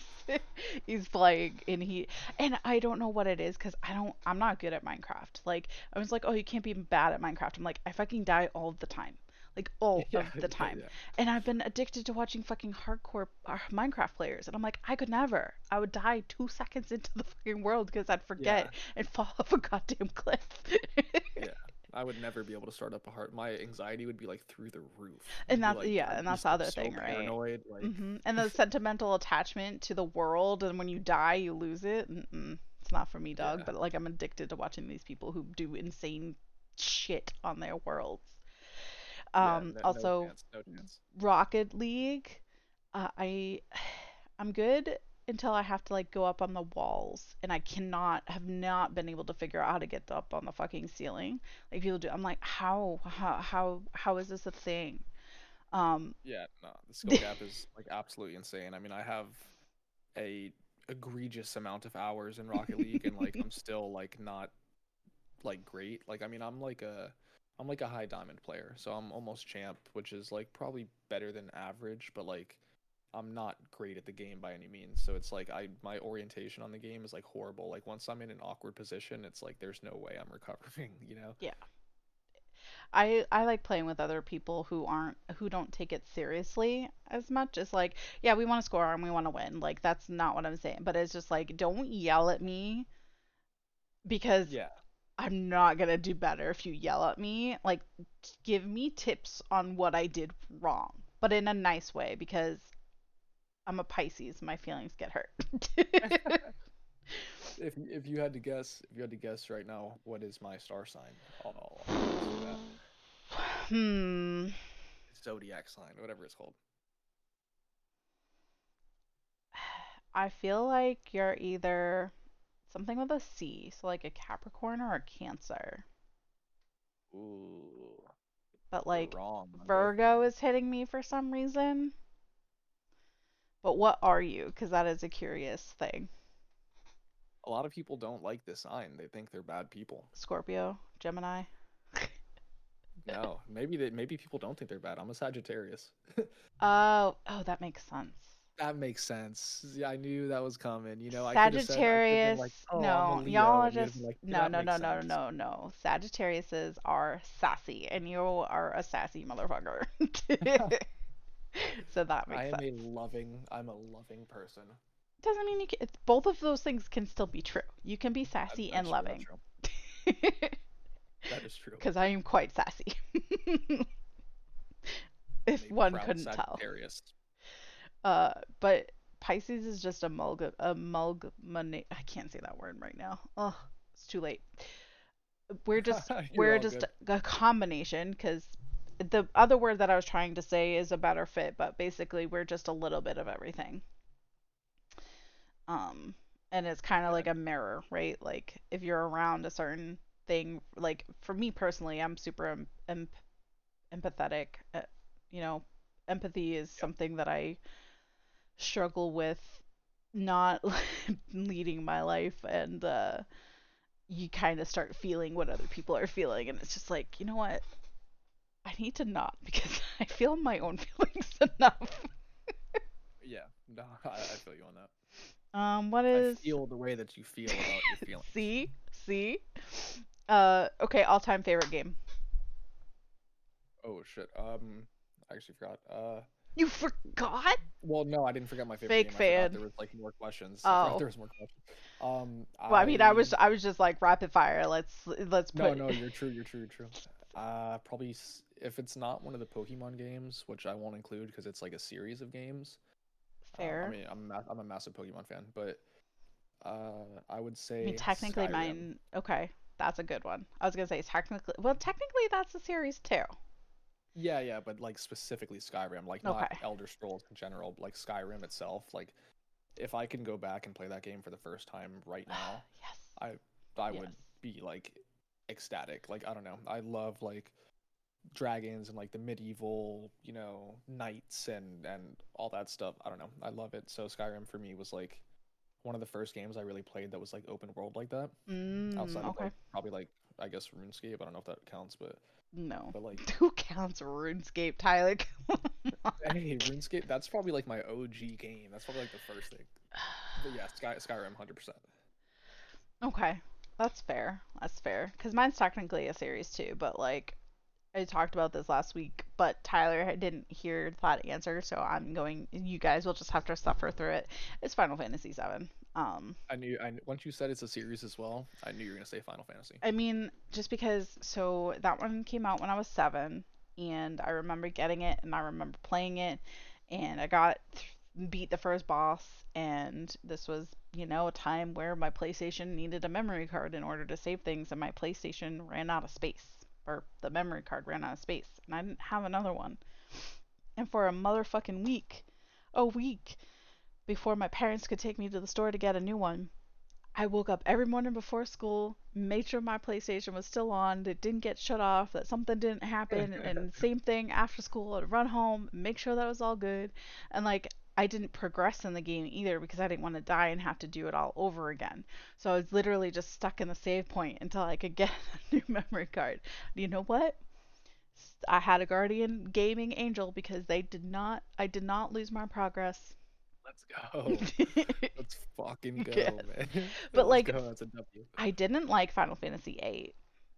is playing, and I don't know what it is, because I'm not good at Minecraft. Like, I was like, oh, you can't be bad at Minecraft. I'm like, I fucking die all the time. Like, all of the time. Yeah. And I've been addicted to watching fucking hardcore Minecraft players. And I'm like, I could never. I would die 2 seconds into the fucking world because I'd forget and fall off a goddamn cliff. Yeah. I would never be able to start up a heart. My anxiety would be, like, through the roof. And that's, like, yeah, and that's the other thing, right? Paranoid, like... Mm-hmm. And the sentimental attachment to the world. And when you die, you lose it. Mm-mm. It's not for me, dog. Yeah. But, like, I'm addicted to watching these people who do insane shit on their worlds. Yeah, also, no chance. Rocket League, I'm good until I have to, like, go up on the walls, and I have not been able to figure out how to get up on the fucking ceiling. Like, people do. I'm like, how is this a thing? Yeah, no, the skill gap is, like, absolutely insane. I mean, I have a egregious amount of hours in Rocket League, and, like, I'm still, like, not, like, great. Like, I mean, I'm like a high diamond player, so I'm almost champ, which is, like, probably better than average, but, like, I'm not great at the game by any means. So it's like my orientation on the game is, like, horrible. Like, once I'm in an awkward position, it's like there's no way I'm recovering, you know? Yeah. I like playing with other people who don't take it seriously as much. It's like, yeah, we want to score and we want to win. Like, that's not what I'm saying, but it's just like, don't yell at me, because I'm not going to do better if you yell at me. Like, give me tips on what I did wrong, but in a nice way, because I'm a Pisces. My feelings get hurt. If you had to guess, right now, what is my star sign? Zodiac sign, whatever it's called. I feel like you're either... something with a C, so like a Capricorn or a Cancer. Ooh. But, like, Virgo is hitting me for some reason. But what are you? Because that is a curious thing. A lot of people don't like this sign. They think they're bad people. Scorpio, Gemini. No, maybe people don't think they're bad. I'm a Sagittarius. Oh, that makes sense. That makes sense. Yeah, I knew that was coming. You know, Sagittarius. No, y'all are just no. Sagittariuses are sassy, and you are a sassy motherfucker. So that makes sense. I'm a loving person. Doesn't mean you can. Both of those things can still be true. You can be sassy and loving. That is true. Because I am quite sassy. If one couldn't tell. But Pisces is just amalgamation. I can't say that word right now. Oh, it's too late. We're just a combination, because the other word that I was trying to say is a better fit, but basically we're just a little bit of everything. And it's kind of like a mirror, right? Like, if you're around a certain thing, like, for me personally, I'm super empathetic. You know, empathy is something that I struggle with not leading my life, and you kind of start feeling what other people are feeling, and it's just like, you know what, I need to not, because I feel my own feelings enough. No, I feel you on that. I feel the way that you feel about your feelings. see okay, all-time favorite game. Oh shit, I actually forgot. You forgot? Well, no, I didn't forget my favorite game. Fake fan. There was, like, more questions. Oh. There was more questions. Well, I mean, I was just like rapid fire. Let's put. No, you're true. Probably if it's not one of the Pokemon games, which I won't include because it's like a series of games. Fair. I mean, I'm a massive Pokemon fan, but I would say. I mean, technically Skyrim. Mine. Okay. That's a good one. I was gonna say technically that's a series too. Yeah, but like specifically Skyrim, like not Elder Scrolls in general, like Skyrim itself. Like if I can go back and play that game for the first time right now, yes, I would be like ecstatic. Like I don't know, I love like dragons and like the medieval, you know, knights and all that stuff. I don't know, I love it. So Skyrim for me was like one of the first games I really played that was like open world like that. Outside of like, probably like I guess RuneScape. I don't know if that counts, but no. But like who counts RuneScape, Tyler? Hey, RuneScape. That's probably like my OG game. That's probably like the first thing. But yeah, Skyrim, 100%. Okay, that's fair. That's fair. Because mine's technically a series too, but like I talked about this last week, but Tyler didn't hear that answer, so you guys will just have to suffer through it. It's Final Fantasy VII. Once you said it's a series as well, I knew you were going to say Final Fantasy. I mean, just because, so that one came out when I was 7, and I remember getting it, and I remember playing it, and I beat the first boss, and this was, you know, a time where my PlayStation needed a memory card in order to save things, and my PlayStation ran out of space. Or the memory card ran out of space, and I didn't have another one. And for a motherfucking week, before my parents could take me to the store to get a new one, I woke up every morning before school, made sure my PlayStation was still on, that it didn't get shut off, that something didn't happen, and same thing after school, I'd run home, make sure that it was all good, and like, I didn't progress in the game either because I didn't want to die and have to do it all over again. So I was literally just stuck in the save point until I could get a new memory card. You know what? I had a guardian gaming angel because I did not lose my progress. Let's go. Let's fucking go, yes. Man. But like, that's a W. I didn't like Final Fantasy VIII.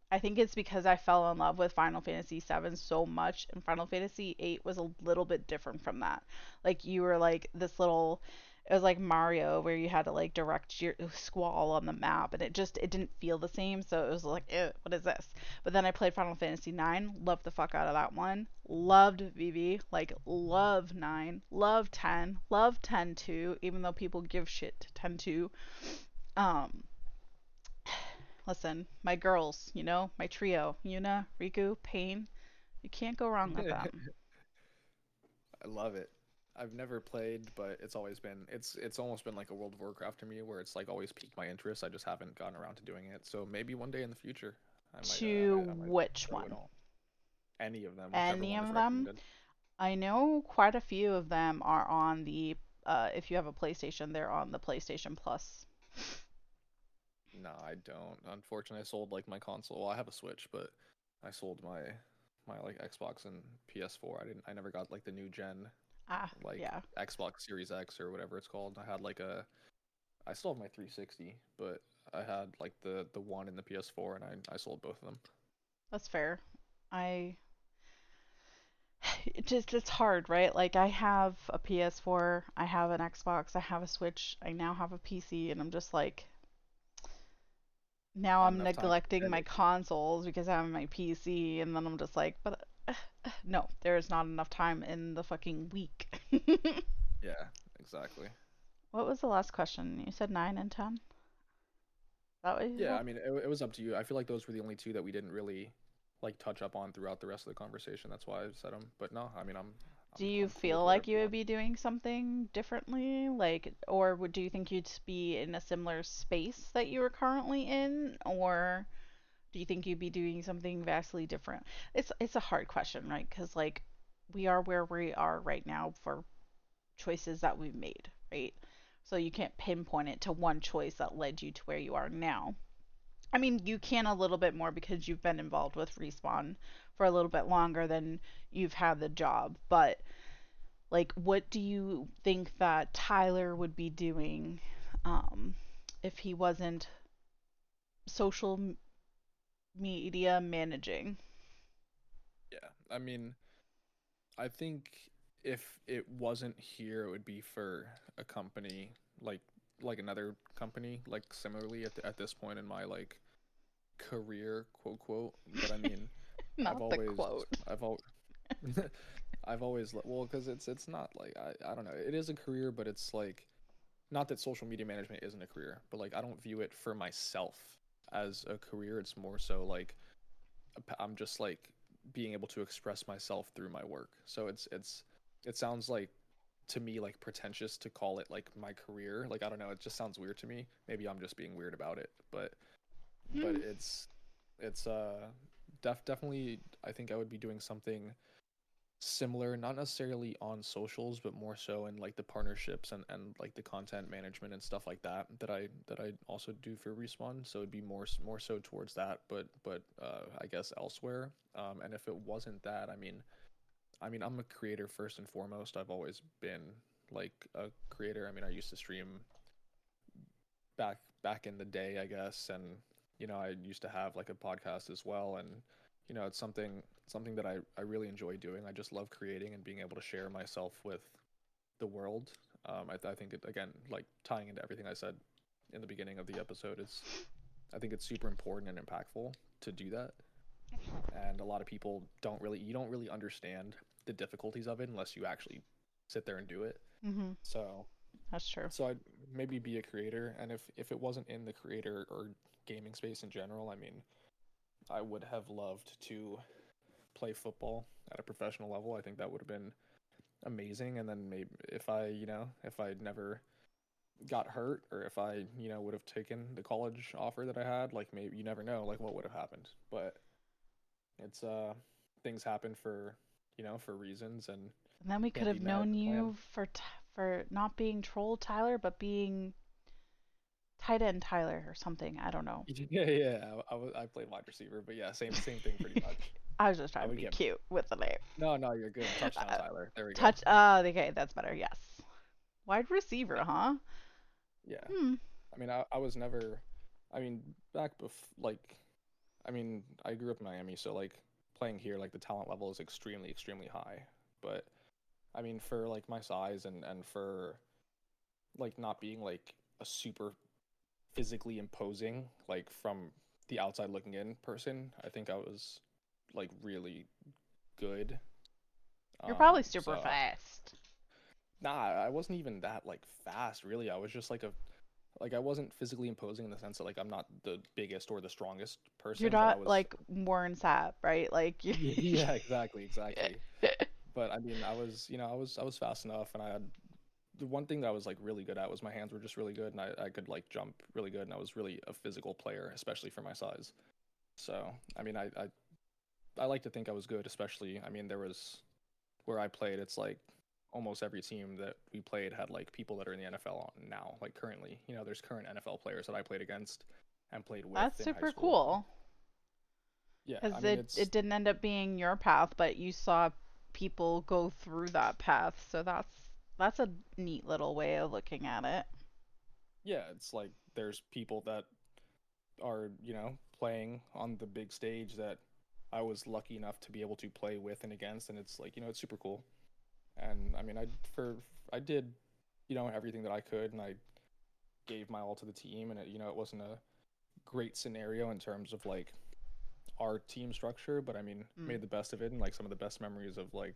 I think it's because I fell in love with Final Fantasy VII so much, and Final Fantasy VIII was a little bit different from that. Like, you were, like, this little... It was like Mario, where you had to, like, direct your Squall on the map, and it didn't feel the same, so it was like, ew, what is this? But then I played Final Fantasy IX, loved the fuck out of that one, loved VV, like, loved 9, loved 10, loved 10-2, even though people give shit to 10-2. Listen, my girls, you know, my trio, Yuna, Riku, Pain, you can't go wrong with them. I love it. I've never played, but it's almost been like a World of Warcraft to me, where it's like always piqued my interest. I just haven't gotten around to doing it. So maybe one day in the future. I might which one? Any of them. Any of them? I know quite a few of them are on the, if you have a PlayStation, they're on the PlayStation Plus. No, I don't. Unfortunately, I sold like my console. Well, I have a Switch, but I sold my like Xbox and PS4. I never got like the new gen, Xbox Series X or whatever it's called. I still have my 360, but I had like the one and the PS4, and I sold both of them. That's fair. It's hard, right? Like, I have a PS4, I have an Xbox, I have a Switch, I now have a PC, and I'm just like. Now I'm neglecting my consoles because I have my PC, and then I'm just like, but no, there is not enough time in the fucking week. Yeah, exactly. What was the last question? You said 9 and 10? Is that what you said? Yeah, I mean, it was up to you. I feel like those were the only two that we didn't really like touch up on throughout the rest of the conversation. That's why I said them. But no, I mean, Do you feel like you would be doing something differently? Like, or do you think you'd be in a similar space that you were currently in? Or do you think you'd be doing something vastly different? It's a hard question, right? Because, like, we are where we are right now for choices that we've made, right? So you can't pinpoint it to one choice that led you to where you are now. I mean, you can a little bit more because you've been involved with Respawn for a little bit longer than you've had the job, but like, what do you think that Tyler would be doing if he wasn't social media managing? Yeah, I mean, I think if it wasn't here, it would be for a company like another company, like similarly at this point in my like career, quote quote. But I mean, I've always well, because it's not like I don't know, it is a career, but it's like, not that social media management isn't a career, but like I don't view it for myself as a career. It's more so like I'm just like being able to express myself through my work. So it sounds like to me like pretentious to call it like my career. Like, I don't know, it just sounds weird to me. Maybe I'm just being weird about it, but it's definitely I think I would be doing something similar, not necessarily on socials, but more so in like the partnerships and like the content management and stuff like that that I also do for Respawn. So it'd be more so towards that, but I guess elsewhere. And if it wasn't that, I mean I'm a creator first and foremost. I've always been like a creator. I mean, I used to stream back in the day, I guess, and you know, I used to have like a podcast as well, and you know, it's something that I really enjoy doing. I just love creating and being able to share myself with the world. I think, again, like tying into everything I said in the beginning of the episode, I think it's super important and impactful to do that. And a lot of people don't really understand the difficulties of it unless you actually sit there and do it. Mm-hmm. So that's true. So I'd maybe be a creator. And if it wasn't in the creator or gaming space in general, I mean, I would have loved to play football at a professional level. I think that would have been amazing. And then maybe if I'd never got hurt, or if I, you know, would have taken the college offer that I had, like maybe, you never know, like what would have happened. But it's things happen for reasons, and then we could have known you for not being troll Tyler, but being tight end Tyler or something. I don't know. Yeah. I played wide receiver, but yeah, same thing pretty much. I was just trying to be cute with the name. No, you're good. Touchdown Tyler. There we go. Okay, that's better. Yes. Wide receiver, huh? Yeah. I mean, I was never, I mean, back before, like, I mean, I grew up in Miami, so like playing here, like the talent level is extremely, extremely high. But I mean, for like my size and for like not being like a super physically imposing, like from the outside looking in person, I think I was like really good. You're probably super fast. Nah, I wasn't even that like fast really. I was just like I wasn't physically imposing in the sense that like I'm not the biggest or the strongest person. You're not like Warren Sapp, right? Like yeah, exactly. But I mean, I was fast enough, and I had the one thing that I was like really good at was my hands were just really good, and I could like jump really good, and I was really a physical player, especially for my size. So I mean, I like to think I was good, especially, I mean, there was where I played, it's like almost every team that we played had like people that are in the NFL on now, like currently, you know, there's current NFL players that I played against and played with. That's super cool. Yeah. Because it didn't end up being your path, but you saw people go through that path. So that's a neat little way of looking at it. Yeah. It's like, there's people that are, you know, playing on the big stage that I was lucky enough to be able to play with and against, and it's like, you know, it's super cool. And I mean, I did, you know, everything that I could, and I gave my all to the team, and it, you know, it wasn't a great scenario in terms of like our team structure, but I mean, made the best of it, and like some of the best memories of like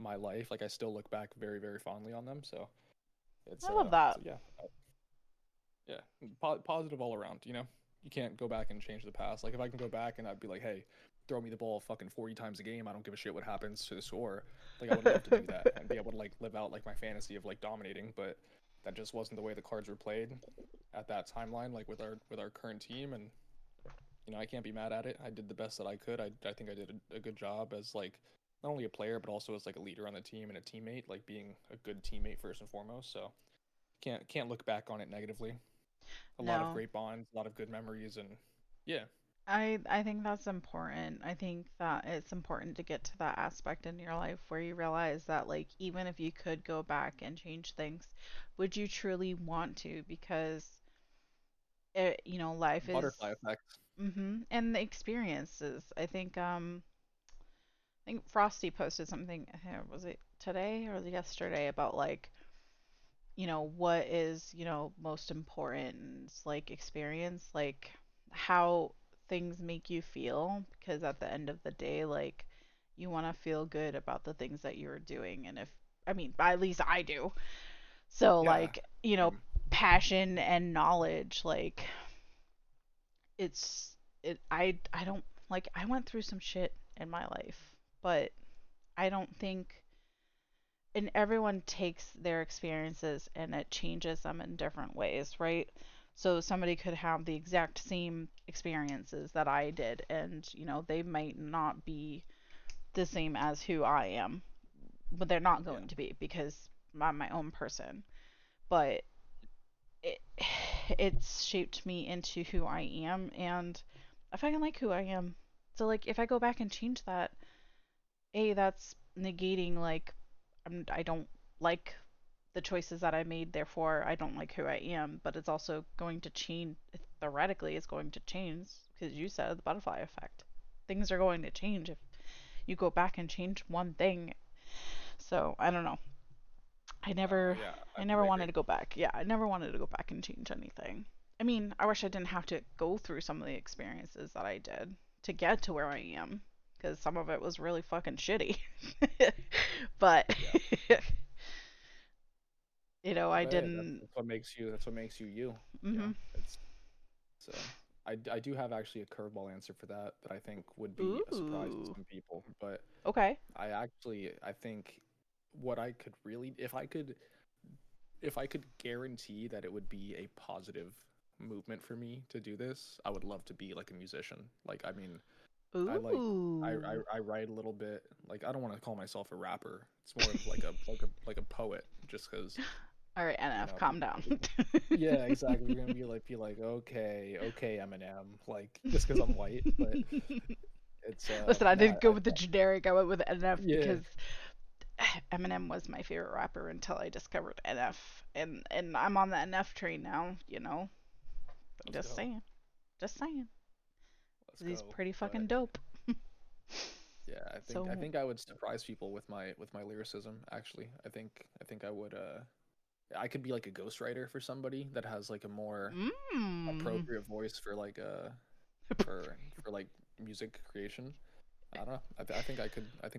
my life, like I still look back very, very fondly on them. So it's, I love that. So yeah, positive all around. You know, you can't go back and change the past. Like if I can go back and I'd be like, hey, throw me the ball fucking 40 times a game, I don't give a shit what happens to the score. Like I would love to do that and be able to like live out like my fantasy of like dominating, but that just wasn't the way the cards were played at that timeline, like with our current team. And you know, I can't be mad at it. I did the best that I could. I think I did a good job as like not only a player, but also as like a leader on the team and a teammate, like being a good teammate first and foremost. So can't look back on it negatively. A lot of great bonds, a lot of good memories, and yeah. I think that's important. I think that it's important to get to that aspect in your life where you realize that, like, even if you could go back and change things, would you truly want to? Because, it, you know, life is... Butterfly effect. Mm-hmm. And the experiences. I think Frosty posted something, was it today or yesterday, about, like, you know, what is, you know, most important, like, experience, like, how things make you feel, because at the end of the day, like, you want to feel good about the things that you're doing. And if, I mean, at least I do. So, yeah. Like, you know, passion and knowledge, like, I don't, like, I went through some shit in my life, but I don't think, and everyone takes their experiences and it changes them in different ways, right? So somebody could have the exact same experiences that I did, and, you know, they might not be the same as who I am, but they're not going to be, because I'm my own person. But it's shaped me into who I am, and I fucking like who I am. So, like, if I go back and change that, A, that's negating, like, I don't like the choices that I made, therefore I don't like who I am. But it's also going to change, theoretically it's going to change, because you said the butterfly effect. Things are going to change if you go back and change one thing. So, I don't know. I never wanted to go back. Yeah, I never wanted to go back and change anything. I mean, I wish I didn't have to go through some of the experiences that I did to get to where I am, because some of it was really fucking shitty. But you know, I didn't. That's what makes you. That's what makes you you. Mm-hmm. Yeah. So I do have actually a curveball answer for that that I think would be a surprise to some people. But okay, I think. What I could really, if I could guarantee that it would be a positive movement for me to do this, I would love to be like a musician. Like, I mean, I write a little bit. Like, I don't want to call myself a rapper. It's more of like a poet, just because. All right, NF, you know, calm down. Yeah, exactly. You're gonna be like, okay, Eminem, like, just because I'm white. But it's listen, I didn't go with the generic. I went with NF because. Eminem was my favorite rapper until I discovered NF, and I'm on the NF train now, you know. Just saying. He's pretty fucking dope. Yeah, I think I would surprise people with my lyricism. Actually, I think I would. I could be like a ghostwriter for somebody that has like a more appropriate voice for like for like music creation. I don't know. I think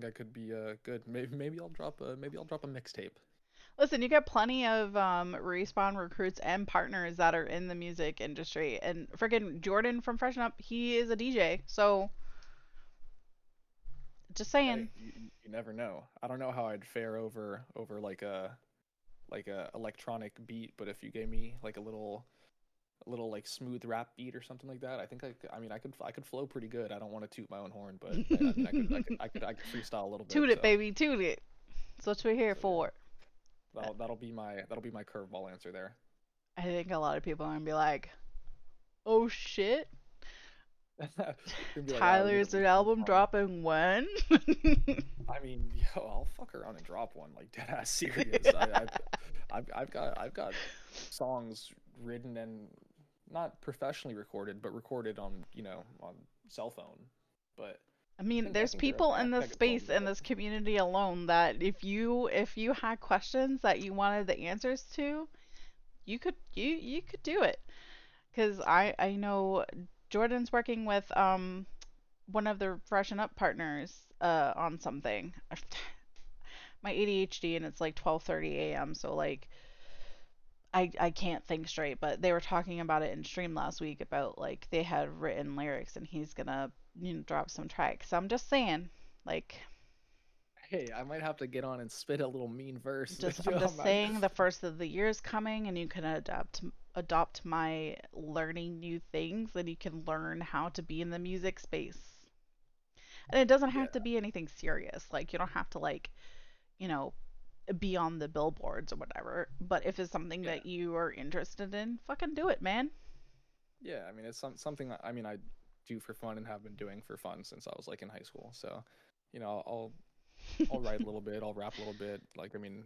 I could be good. Maybe I'll drop a mixtape. Listen, you got plenty of Respawn recruits and partners that are in the music industry, and freaking Jordan from Freshen Up, he is a DJ. So, just saying. Hey, you never know. I don't know how I'd fare over like a electronic beat, but if you gave me like a little like smooth rap beat or something like that, I could flow pretty good. I don't want to toot my own horn, but I could freestyle a little bit. Toot it, so. Baby, toot it. That's what we're here for. That'll be my curveball answer there. I think a lot of people are gonna be like, "Oh shit, Tyler's an album dropping when?" I mean, yo, I'll fuck around and drop one, like, dead ass serious. I've got songs written and not professionally recorded, but recorded on, you know, on cell phone. But I mean, there's people in this space, in this community alone, that if you had questions that you wanted the answers to, you could do it. Because I know Jordan's working with one of the Freshen Up partners on something. My ADHD, and it's like 12:30 a.m. So like. I can't think straight, but they were talking about it in stream last week about, like, they had written lyrics and he's gonna, you know, drop some tracks. So I'm just saying, like, hey, I might have to get on and spit a little mean verse. I'm just saying the first of the year is coming, and you can adopt my learning new things, and you can learn how to be in the music space. And it doesn't have to be anything serious. Like, you don't have to, like, you know, be on the billboards or whatever, but if it's something that you are interested in, fucking do it, man. Yeah, I mean, it's something that, I mean, I do for fun and have been doing for fun since I was like in high school. So, you know, I'll write a little bit, I'll rap a little bit, like, I mean,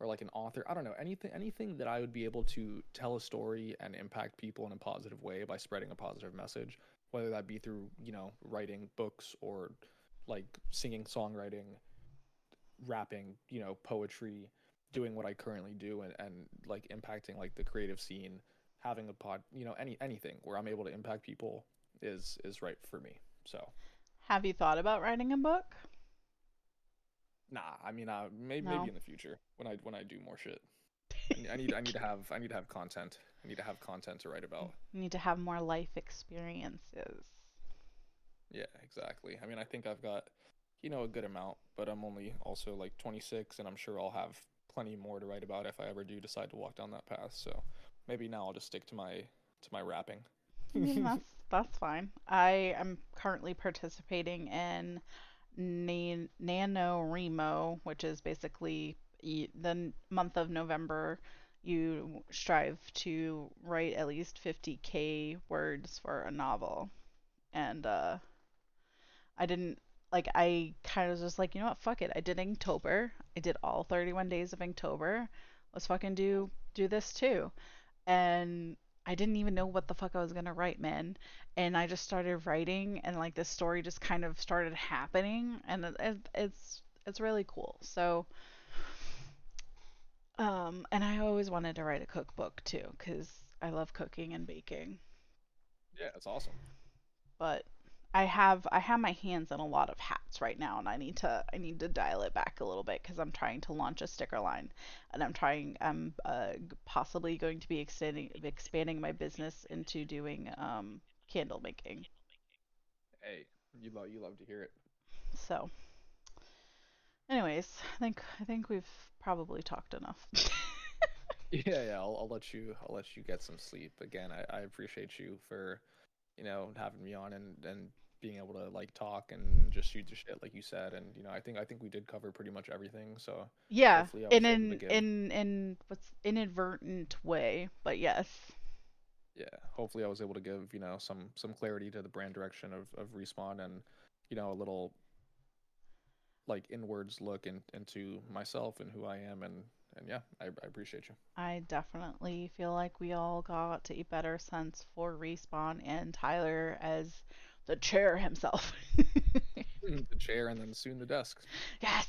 or like an author. I don't know, anything that I would be able to tell a story and impact people in a positive way by spreading a positive message, whether that be through, you know, writing books or like singing, songwriting, rapping, you know, poetry, doing what I currently do, and like impacting like the creative scene, having a pod, you know, anything where I'm able to impact people is right for me. So, have you thought about writing a book? Nah, I mean, maybe in the future when I do more shit. I need to have content. I need to have content to write about. You need to have more life experiences. Yeah, exactly. I mean, I think I've got, you know, a good amount, but I'm only also like 26, and I'm sure I'll have plenty more to write about if I ever do decide to walk down that path. So maybe now I'll just stick to my rapping. That's fine. I am currently participating in NaNoWriMo, which is basically the month of November. You strive to write at least 50,000 words for a novel. And I kind of was just like, you know what, fuck it. I did Inktober. I did all 31 days of Inktober. Let's fucking do this too. And I didn't even know what the fuck I was going to write, man. And I just started writing, and like this story just kind of started happening, and it's really cool. So and I always wanted to write a cookbook too, cuz I love cooking and baking. Yeah, that's awesome. But I have my hands in a lot of hats right now, and I need to dial it back a little bit, because I'm trying to launch a sticker line, and I'm possibly going to be expanding my business into doing candle making. Hey, you love to hear it. So, anyways, I think we've probably talked enough. yeah, I'll let you get some sleep. Again, I appreciate you for, you know, having me on and being able to like talk and just shoot the shit like you said. And you know, I think we did cover pretty much everything. So yeah, in an inadvertent way, but yes. Yeah, hopefully I was able to give, you know, some clarity to the brand direction of Respawn, and you know, a little like inwards look into myself and who I am, and yeah, I appreciate you. I definitely feel like we all got a better sense for Respawn and Tyler as the chair himself. The chair, and then soon the desk. Yes!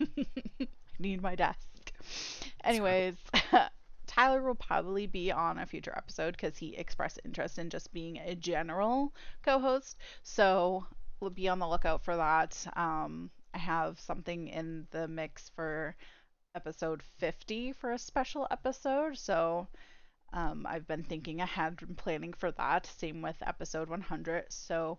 I need my desk. Anyways, Tyler will probably be on a future episode because he expressed interest in just being a general co-host. So we'll be on the lookout for that. I have something in the mix for episode 50 for a special episode, so I've been thinking ahead and planning for that, same with episode 100, so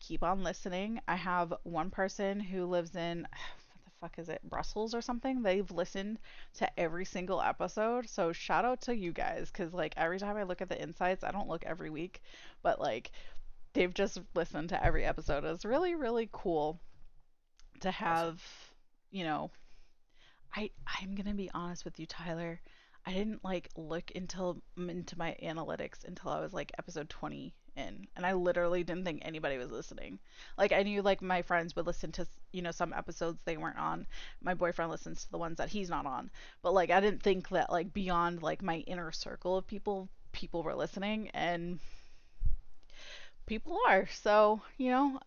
keep on listening. I have one person who lives in, what the fuck is it, Brussels or something. They've listened to every single episode, so shout out to you guys, because like every time I look at the insights, I don't look every week, but like they've just listened to every episode. It's really, really cool to have, you know, I'm going to be honest with you, Tyler. I didn't like look into my analytics until I was like episode 20 in, and I literally didn't think anybody was listening. Like I knew like my friends would listen to, you know, some episodes they weren't on. My boyfriend listens to the ones that he's not on. But like I didn't think that like beyond like my inner circle of people were listening, and people are. So, you know,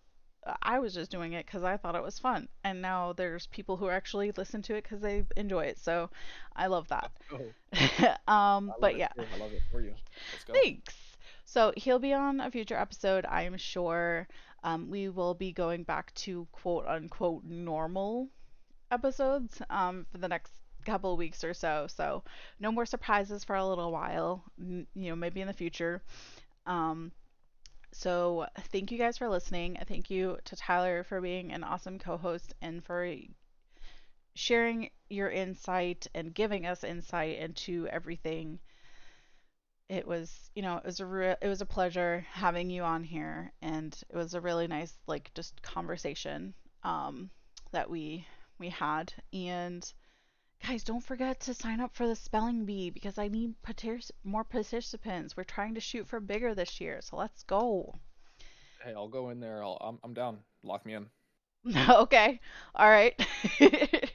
I was just doing it because I thought it was fun, and now there's people who actually listen to it because they enjoy it. So I love that. Oh. But yeah, I love it for you. Let's go. Thanks. So he'll be on a future episode, I am sure. We will be going back to quote unquote normal episodes for the next couple of weeks or so. So no more surprises for a little while. You know, maybe in the future. So thank you guys for listening. Thank you to Tyler for being an awesome co-host and for sharing your insight and giving us insight into everything. It was, you know, it was a pleasure having you on here, and it was a really nice like just conversation that we had. And guys, don't forget to sign up for the spelling bee, because I need more participants. We're trying to shoot for bigger this year, so let's go. Hey, I'll go in there. I'm down. Lock me in. Okay. All right. It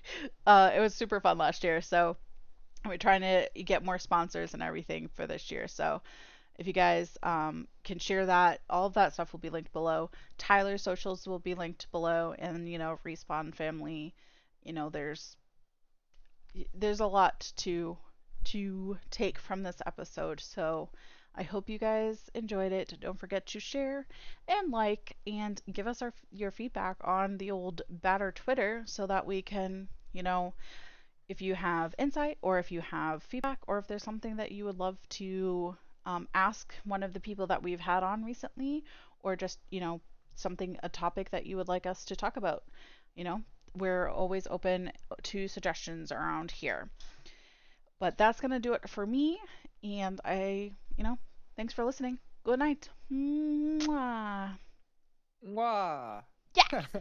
was super fun last year, so we're trying to get more sponsors and everything for this year. So if you guys can share that, all of that stuff will be linked below. Tyler's socials will be linked below, and, you know, Respawn family, you know, there's a lot to take from this episode, so I hope you guys enjoyed it. Don't forget to share and like, and give us your feedback on the old Batter Twitter, so that we can, you know, if you have insight or if you have feedback or if there's something that you would love to ask one of the people that we've had on recently, or just, you know, something, a topic that you would like us to talk about, you know, we're always open to suggestions around here. But that's going to do it for me. And you know, thanks for listening. Good night. Mwah. Wow. Yeah.